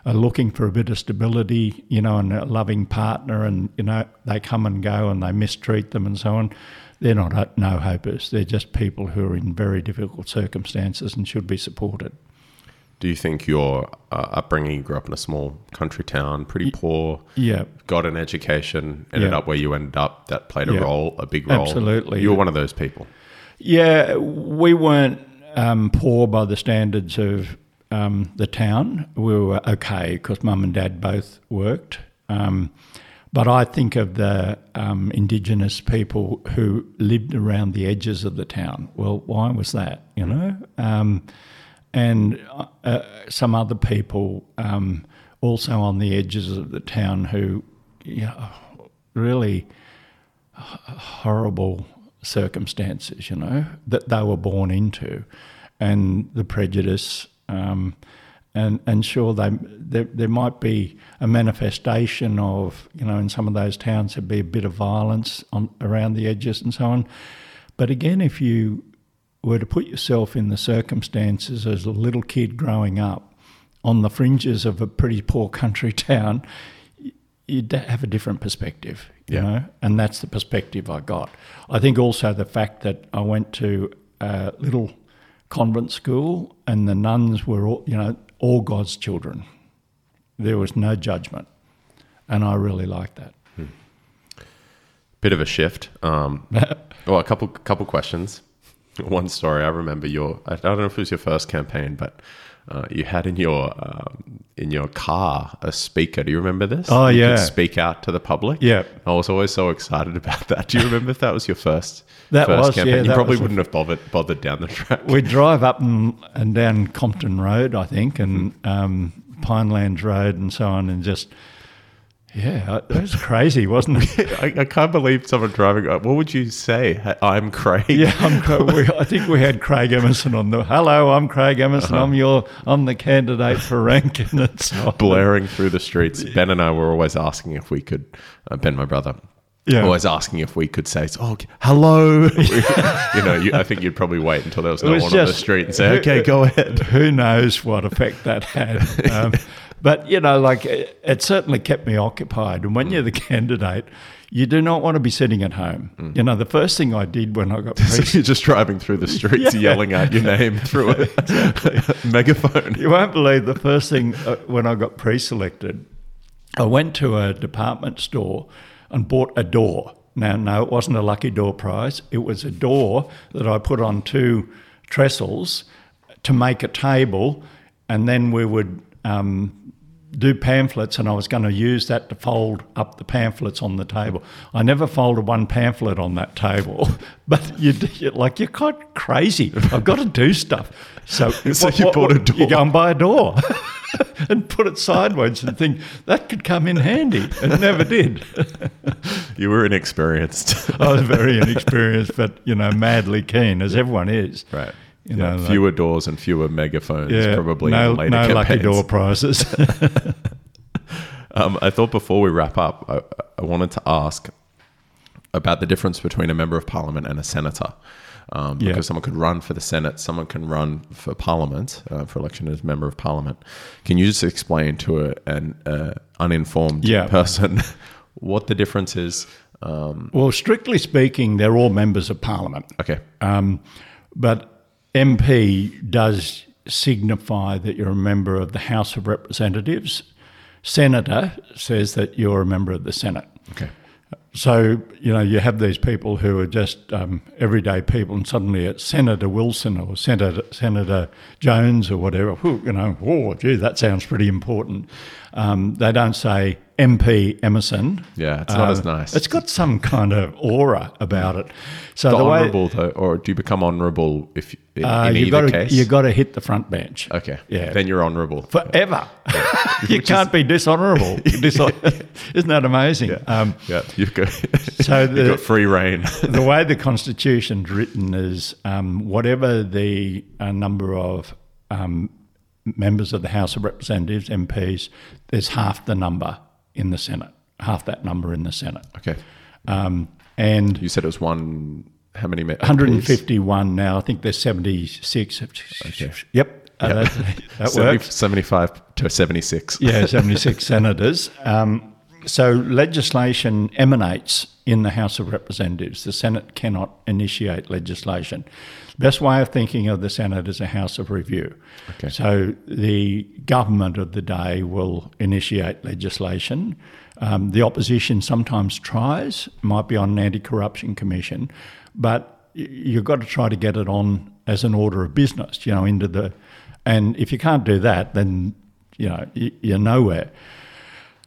are looking for a bit of stability, you know, and a loving partner, and, you know, they come and go and they mistreat them and so on. They're not no-hopers. They're just people who are in very difficult circumstances and should be supported. Do you think your uh, upbringing, you grew up in a small country town, pretty poor, yeah, got an education, ended yeah. up where you ended up, that played a yeah. role, a big role? Absolutely. You were yeah. one of those people. Yeah, we weren't um, poor by the standards of um, the town. We were okay because mum and dad both worked. Um, but I think of the um, Indigenous people who lived around the edges of the town. Well, why was that, you know? Um And uh, some other people um, also on the edges of the town who, you know, really horrible circumstances, you know, that they were born into, and the prejudice. Um, and, and sure, they, there, there might be a manifestation of, you know, in some of those towns there'd be a bit of violence on, around the edges and so on. But again, if you... were to put yourself in the circumstances as a little kid growing up on the fringes of a pretty poor country town, you'd have a different perspective, you yeah. know, and that's the perspective I got. I think also the fact that I went to a little convent school and the nuns were all, you know, all God's children. There was no judgment, and I really liked that. Hmm. Bit of a shift. Um, well, a couple couple questions. One story I remember, your I don't know if it was your first campaign, but uh, you had in your um, in your car a speaker. Do you remember this? Oh, you yeah. could speak out to the public. Yeah. I was always so excited about that. Do you remember if that was your first that first was, campaign? Yeah, you probably wouldn't a, have bothered bothered down the track. We drive up and, and down Compton Road, I think, and um, Pinelands Road and so on, and just... Yeah, it was crazy, wasn't it? I, I can't believe someone driving. What would you say? I'm Craig. Yeah, I'm Craig. I think we had Craig Emerson on the. Hello, I'm Craig Emerson. Uh-huh. I'm your. I'm the candidate for Rankin. It's blaring through the streets. Ben and I were always asking if we could. Uh, Ben, my brother. Yeah. Always asking if we could say, oh, hello. you know, you, I think you'd probably wait until there was no was one just, on the street and say, who, okay, go ahead. Who knows what effect that had. Um, but, you know, like it, it certainly kept me occupied. And when mm. you're the candidate, you do not want to be sitting at home. Mm. You know, the first thing I did when I got president. So you're just driving through the streets yeah. yelling out your name through a exactly. megaphone. You won't believe the first thing uh, when I got pre-selected, I went to a department store and bought a door. Now, no, it wasn't a lucky door prize. It was a door that I put on two trestles to make a table, and then we would um, do pamphlets, and I was going to use that to fold up the pamphlets on the table. I never folded one pamphlet on that table, but you, you're like, you're quite crazy. I've got to do stuff. So, so what, you what, bought a door. You go and buy a door. And put it sideways and think, that could come in handy. It never did. You were inexperienced. I was very inexperienced, but, you know, madly keen, as everyone is. Right. You yeah, know, fewer like, doors and fewer megaphones yeah, probably no, in later no campaigns. No lucky door prizes. um, I thought before we wrap up, I, I wanted to ask about the difference between a Member of Parliament and a Senator. Um, because yeah. someone could run for the Senate, someone can run for Parliament, uh, for election as Member of Parliament. Can you just explain to a, an uh, uninformed yeah. person what the difference is? Um, well, strictly speaking, they're all Members of Parliament. Okay. Um, but M P does signify that you're a member of the House of Representatives. Senator says that you're a member of the Senate. Okay. So, you know, you have these people who are just um, everyday people, and suddenly it's Senator Wilson or Senator Senator Jones or whatever. Whew, you know, oh, gee, that sounds pretty important. Um, they don't say M P Emerson. Yeah, it's uh, not as nice. It's got some kind of aura about it. So the, the honourable, though, or do you become honourable if in, uh, in either gotta, case? You've got to hit the front bench. Okay, yeah, then you're honourable forever. Yeah. You can't is... be dishonourable. Dishon- Isn't that amazing? Yeah, um, yeah. You've got so the, you've got free reign. The way the Constitution's written is um, whatever the uh, number of um, members of the House of Representatives, M Ps, there's half the number in the Senate, half that number in the Senate. Okay, um, and you said it was one. How many? M Ps? one hundred fifty-one now. I think there's seventy-six. Okay. Yep. Yep. Uh, that that seventy, works. seventy-five to seventy-six. Yeah, seventy-six senators. Um, so legislation emanates in the House of Representatives. The Senate cannot initiate legislation. Best way of thinking of the Senate is a House of Review. Okay. So the government of the day will initiate legislation. Um, the opposition sometimes tries, might be on an anti-corruption commission, but you've got to try to get it on as an order of business, you know, into the... And if you can't do that, then, you know, you're nowhere.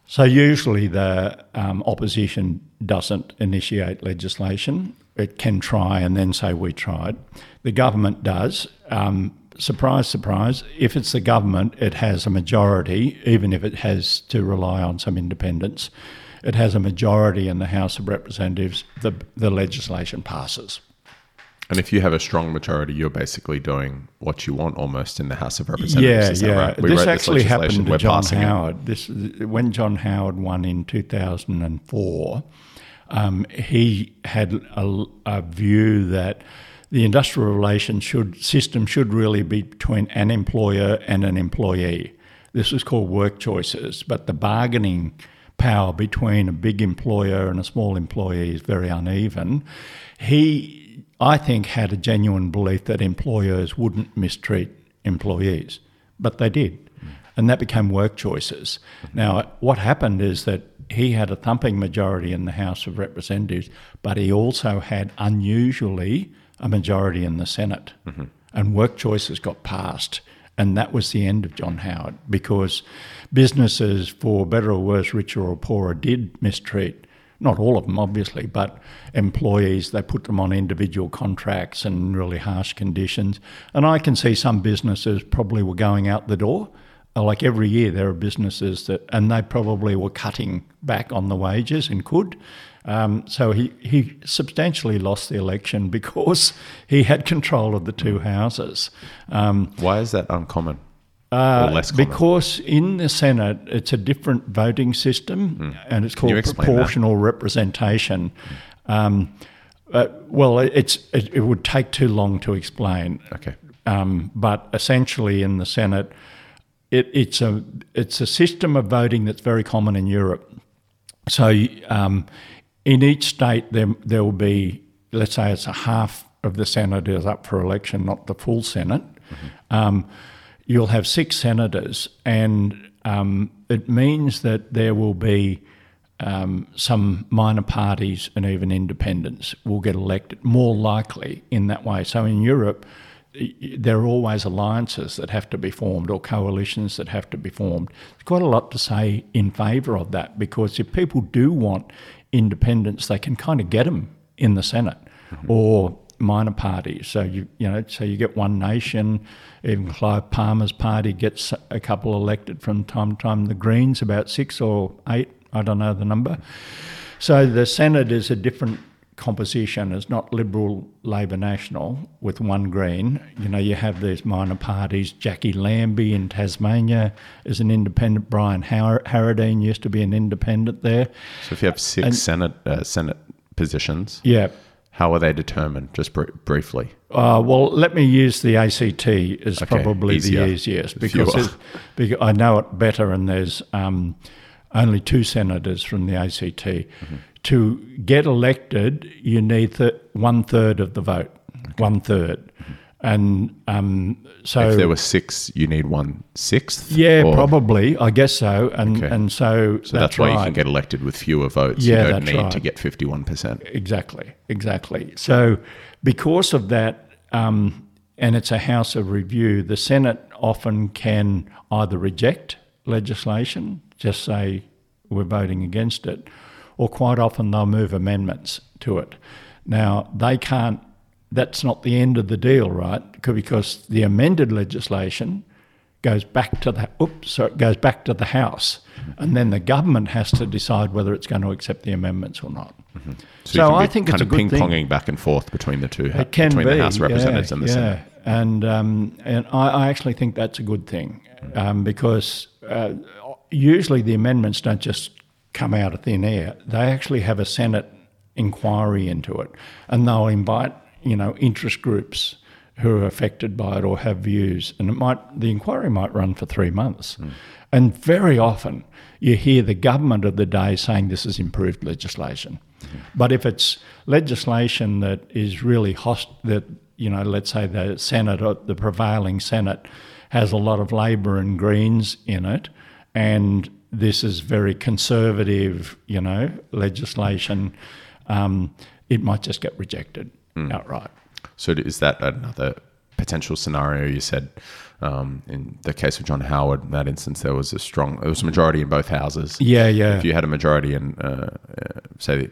So usually the um, opposition doesn't initiate legislation. It can try and then say we tried. The government does. Um, surprise, surprise. If it's the government, it has a majority, even if it has to rely on some independents. It has a majority in the House of Representatives. The, the legislation passes. And if you have a strong majority, you're basically doing what you want almost in the House of Representatives. Yeah, is that yeah. Right? We this wrote actually this happened to We're John Howard. This, when John Howard won in two thousand four, um, he had a, a view that the industrial relations should, system should really be between an employer and an employee. This was called work choices, but the bargaining power between a big employer and a small employee is very uneven. He... I think had a genuine belief that employers wouldn't mistreat employees, but they did, mm. and that became work choices. Mm-hmm. Now, what happened is that he had a thumping majority in the House of Representatives, but he also had unusually a majority in the Senate, mm-hmm. and work choices got passed, and that was the end of John Howard, because businesses, for better or worse, richer or poorer, did mistreat. Not all of them, obviously, but employees, they put them on individual contracts and really harsh conditions. And I can see some businesses probably were going out the door. Like every year there are businesses that, and they probably were cutting back on the wages and could. Um, so he, he substantially lost the election because he had control of the two houses. Um, Why is that uncommon? Uh, because in the Senate, it's a different voting system, mm. and it's called proportional that? representation. Mm. Um, uh, well, it's it, it would take too long to explain. Okay, um, but essentially, in the Senate, it, it's a it's a system of voting that's very common in Europe. So, um, in each state, there there will be, let's say, it's a half of the Senate is up for election, not the full Senate. Mm-hmm. Um, You'll have six senators, and um, it means that there will be um, some minor parties and even independents will get elected, more likely in that way. So in Europe, there are always alliances that have to be formed or coalitions that have to be formed. There's quite a lot to say in favour of that, because if people do want independents, they can kind of get them in the Senate, mm-hmm. or... minor parties, so you you know, so you get One Nation. Even Clive Palmer's party gets a couple elected from time to time. The Greens, about six or eight, I don't know the number. So the Senate is a different composition. It's not Liberal, Labor, National with one Green. You know, you have these minor parties. Jackie Lambie in Tasmania is an independent. Brian Harradine used to be an independent there. So if you have six and, Senate uh, Senate positions, yeah. How are they determined, just br- briefly? Uh, well, let me use the A C T as okay, probably easier. the easiest because, it, because I know it better, and there's um, only two senators from the A C T. Mm-hmm. To get elected, you need th- one-third of the vote, okay. one-third. Mm-hmm. And um, so... If there were six, you need one sixth? Yeah, or? probably. I guess so. And okay. and so... So that's, that's why right. you can get elected with fewer votes. Yeah, you don't need right. to get fifty-one percent. Exactly, exactly. So because of that, um, and it's a House of Review, the Senate often can either reject legislation, just say we're voting against it, or quite often they'll move amendments to it. Now, they can't... That's not the end of the deal, right? Because the amended legislation goes back to the oops, so it goes back to the House, and then the government has to decide whether it's going to accept the amendments or not. Mm-hmm. So, so you can I be think kind it's of a good ping-ponging thing. Back and forth between the two, it can between be, the House Representatives yeah, and the yeah. Senate. And um, and I, I actually think that's a good thing um, because uh, usually the amendments don't just come out of thin air; they actually have a Senate inquiry into it, and they'll invite. You know, interest groups who are affected by it or have views. And it might the inquiry might run for three months. Mm. And very often you hear the government of the day saying this is improved legislation. Mm. But if it's legislation that is really host that, you know, let's say the Senate or the prevailing Senate has a lot of Labor and Greens in it, and this is very conservative, you know, legislation, um, it might just get rejected. Mm. Outright. So is that another potential scenario? You said um, in the case of John Howard, in that instance, there was a strong, there was a majority in both houses. Yeah, yeah. If you had a majority in, uh, uh, say,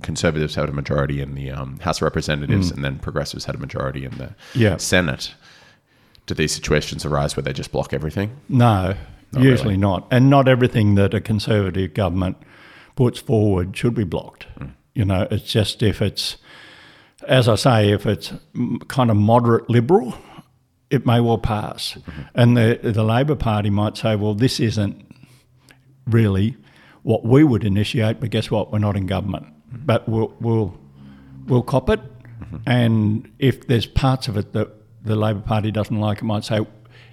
Conservatives had a majority in the um, House of Representatives mm. and then Progressives had a majority in the yeah. Senate, do these situations arise where they just block everything? No, not usually really. Not. And not everything that a Conservative government puts forward should be blocked. Mm. You know, it's just if it's... As I say, if it's kind of moderate liberal, it may well pass. Mm-hmm. And the the Labor Party might say, well, this isn't really what we would initiate, but guess what? We're not in government. Mm-hmm. But we'll, we'll, we'll cop it. Mm-hmm. And if there's parts of it that the Labor Party doesn't like, it might say,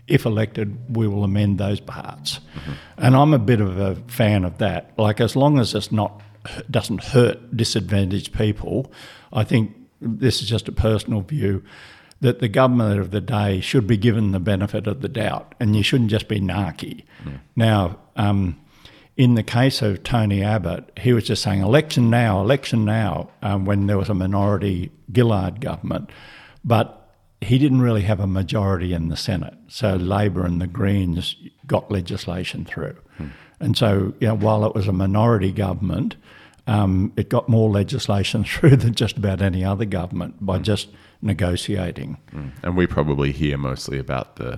if elected, we will amend those parts. Mm-hmm. And I'm a bit of a fan of that. Like, as long as it's not doesn't hurt disadvantaged people, I think... This is just a personal view, that the government of the day should be given the benefit of the doubt, and you shouldn't just be narky. Mm. Now, um, in the case of Tony Abbott, he was just saying election now, election now, um, when there was a minority Gillard government, but he didn't really have a majority in the Senate, so Labor and the Greens got legislation through. Mm. And so, you know, while it was a minority government, Um, it got more legislation through than just about any other government by mm. just negotiating. Mm. And we probably hear mostly about the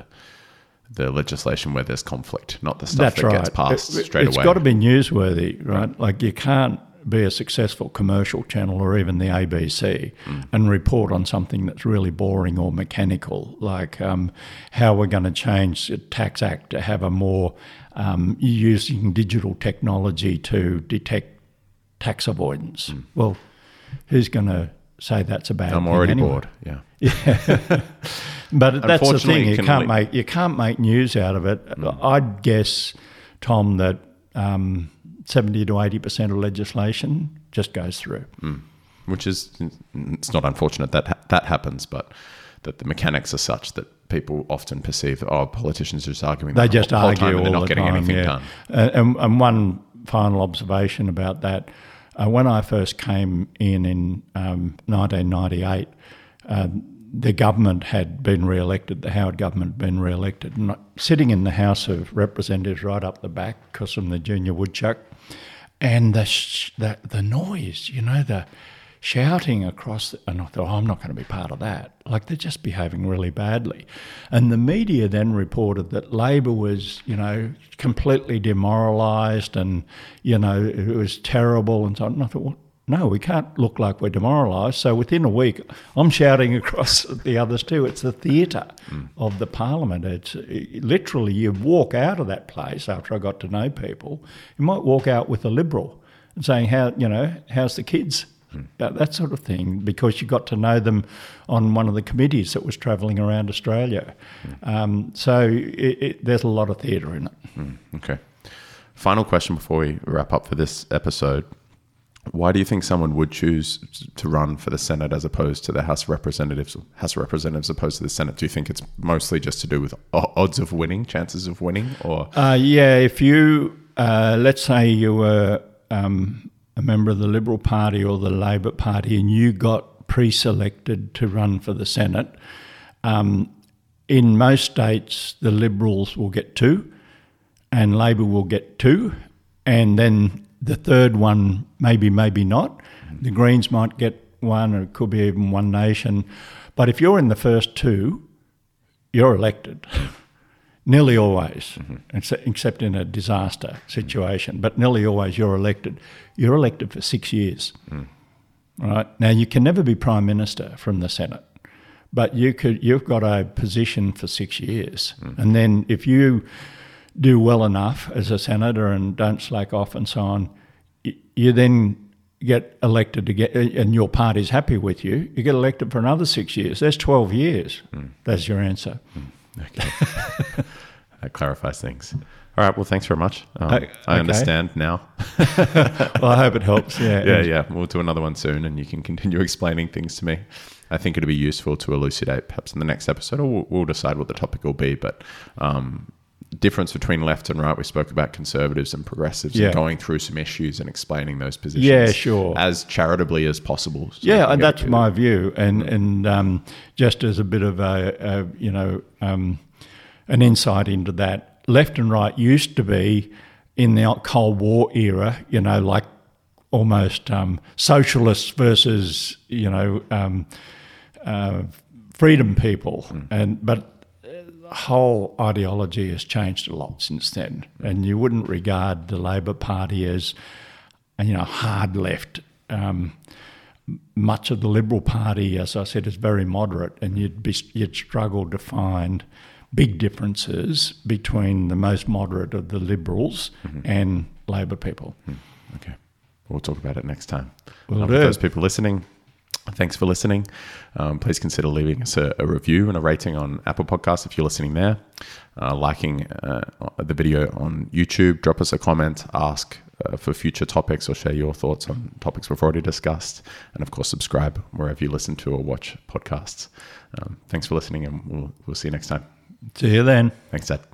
the legislation where there's conflict, not the stuff That's that right. gets passed it, straight it's away. It's got to be newsworthy, right? Mm. Like, you can't be a successful commercial channel or even the A B C mm. and report on something that's really boring or mechanical, like um, how we're going to change the Tax Act to have a more um, using digital technology to detect tax avoidance. Mm. Well, who's going to say that's a bad I'm thing? I'm already anyway? bored. Yeah, yeah. But that's the thing. You can't le- make you can't make news out of it. Mm. I'd guess, Tom, that um, seventy to eighty percent of legislation just goes through. Mm. Which is, it's not unfortunate that ha- that happens, but that the mechanics are such that people often perceive that, oh, politicians are just arguing. They the just whole, argue whole time all and they're not the getting time, anything yeah. done. Uh, and, and one final observation about that. Uh, when I first came in in um, nineteen ninety-eight, uh, the government had been re-elected, the Howard government had been re-elected, and sitting in the House of Representatives right up the back, because I'm the junior woodchuck, and the, sh- the the noise, you know, the shouting across, the, and I thought, oh, I'm not going to be part of that. Like, they're just behaving really badly. And the media then reported that Labor was, you know, completely demoralised and, you know, it was terrible and so on. And I thought, well, no, we can't look like we're demoralised. So within a week, I'm shouting across at the others too. It's the theatre mm. of the parliament. It's it, literally, you walk out of that place after I got to know people, you might walk out with a Liberal and saying, how, you know, how's the kids? That, that sort of thing, because you got to know them on one of the committees that was travelling around Australia. Mm. Um, so it, it, there's a lot of theatre in it. Mm. Okay. Final question before we wrap up for this episode. Why do you think someone would choose to run for the Senate as opposed to the House of Representatives, House of Representatives opposed to the Senate? Do you think it's mostly just to do with odds of winning, chances of winning? Or uh, yeah, if you, uh, let's say you were um, a member of the Liberal Party or the Labor Party and you got pre-selected to run for the Senate, um, in most states the Liberals will get two and Labor will get two, and then the third one, maybe, maybe not. The Greens might get one, or it could be even One Nation. But if you're in the first two, you're elected, nearly always, mm-hmm. except in a disaster situation. But nearly always you're elected. You're elected for six years. Mm. Right? Now, you can never be Prime Minister from the Senate, but you could, you've got a position for six years. Mm. And then if you do well enough as a senator and don't slack off and so on, you then get elected to get, and your party's happy with you, you get elected for another six years. That's twelve years. Mm. That's your answer. Mm. Okay. That clarifies things. All right. Well, thanks very much. Um, okay. I understand now. Well, I hope it helps. Yeah. Yeah, yeah. We'll do another one soon and you can continue explaining things to me. I think it'll be useful to elucidate perhaps in the next episode, or we'll, we'll decide what the topic will be. But, um, difference between left and right. We spoke about conservatives and progressives, yeah. and going through some issues and explaining those positions, yeah, sure, as charitably as possible. So yeah, and that's my view. And mm-hmm. and um, just as a bit of a, a you know um, an insight into that, left and right used to be in the Cold War era, you know, like almost um, socialists versus you know um, uh, freedom people, mm. and but. Whole ideology has changed a lot since then, and you wouldn't regard the Labor Party as, you know, hard left. Um, much of the Liberal Party, as I said, is very moderate, and you'd be, you'd struggle to find big differences between the most moderate of the Liberals mm-hmm. and Labor people. Mm-hmm. Okay, we'll talk about it next time. We'll do. For those people listening, thanks for listening. Um, please consider leaving us a, a review and a rating on Apple Podcasts if you're listening there. Uh, liking uh, the video on YouTube. Drop us a comment. Ask uh, for future topics or share your thoughts on topics we've already discussed. And of course, subscribe wherever you listen to or watch podcasts. Um, thanks for listening, and we'll, we'll see you next time. See you then. Thanks, Dad.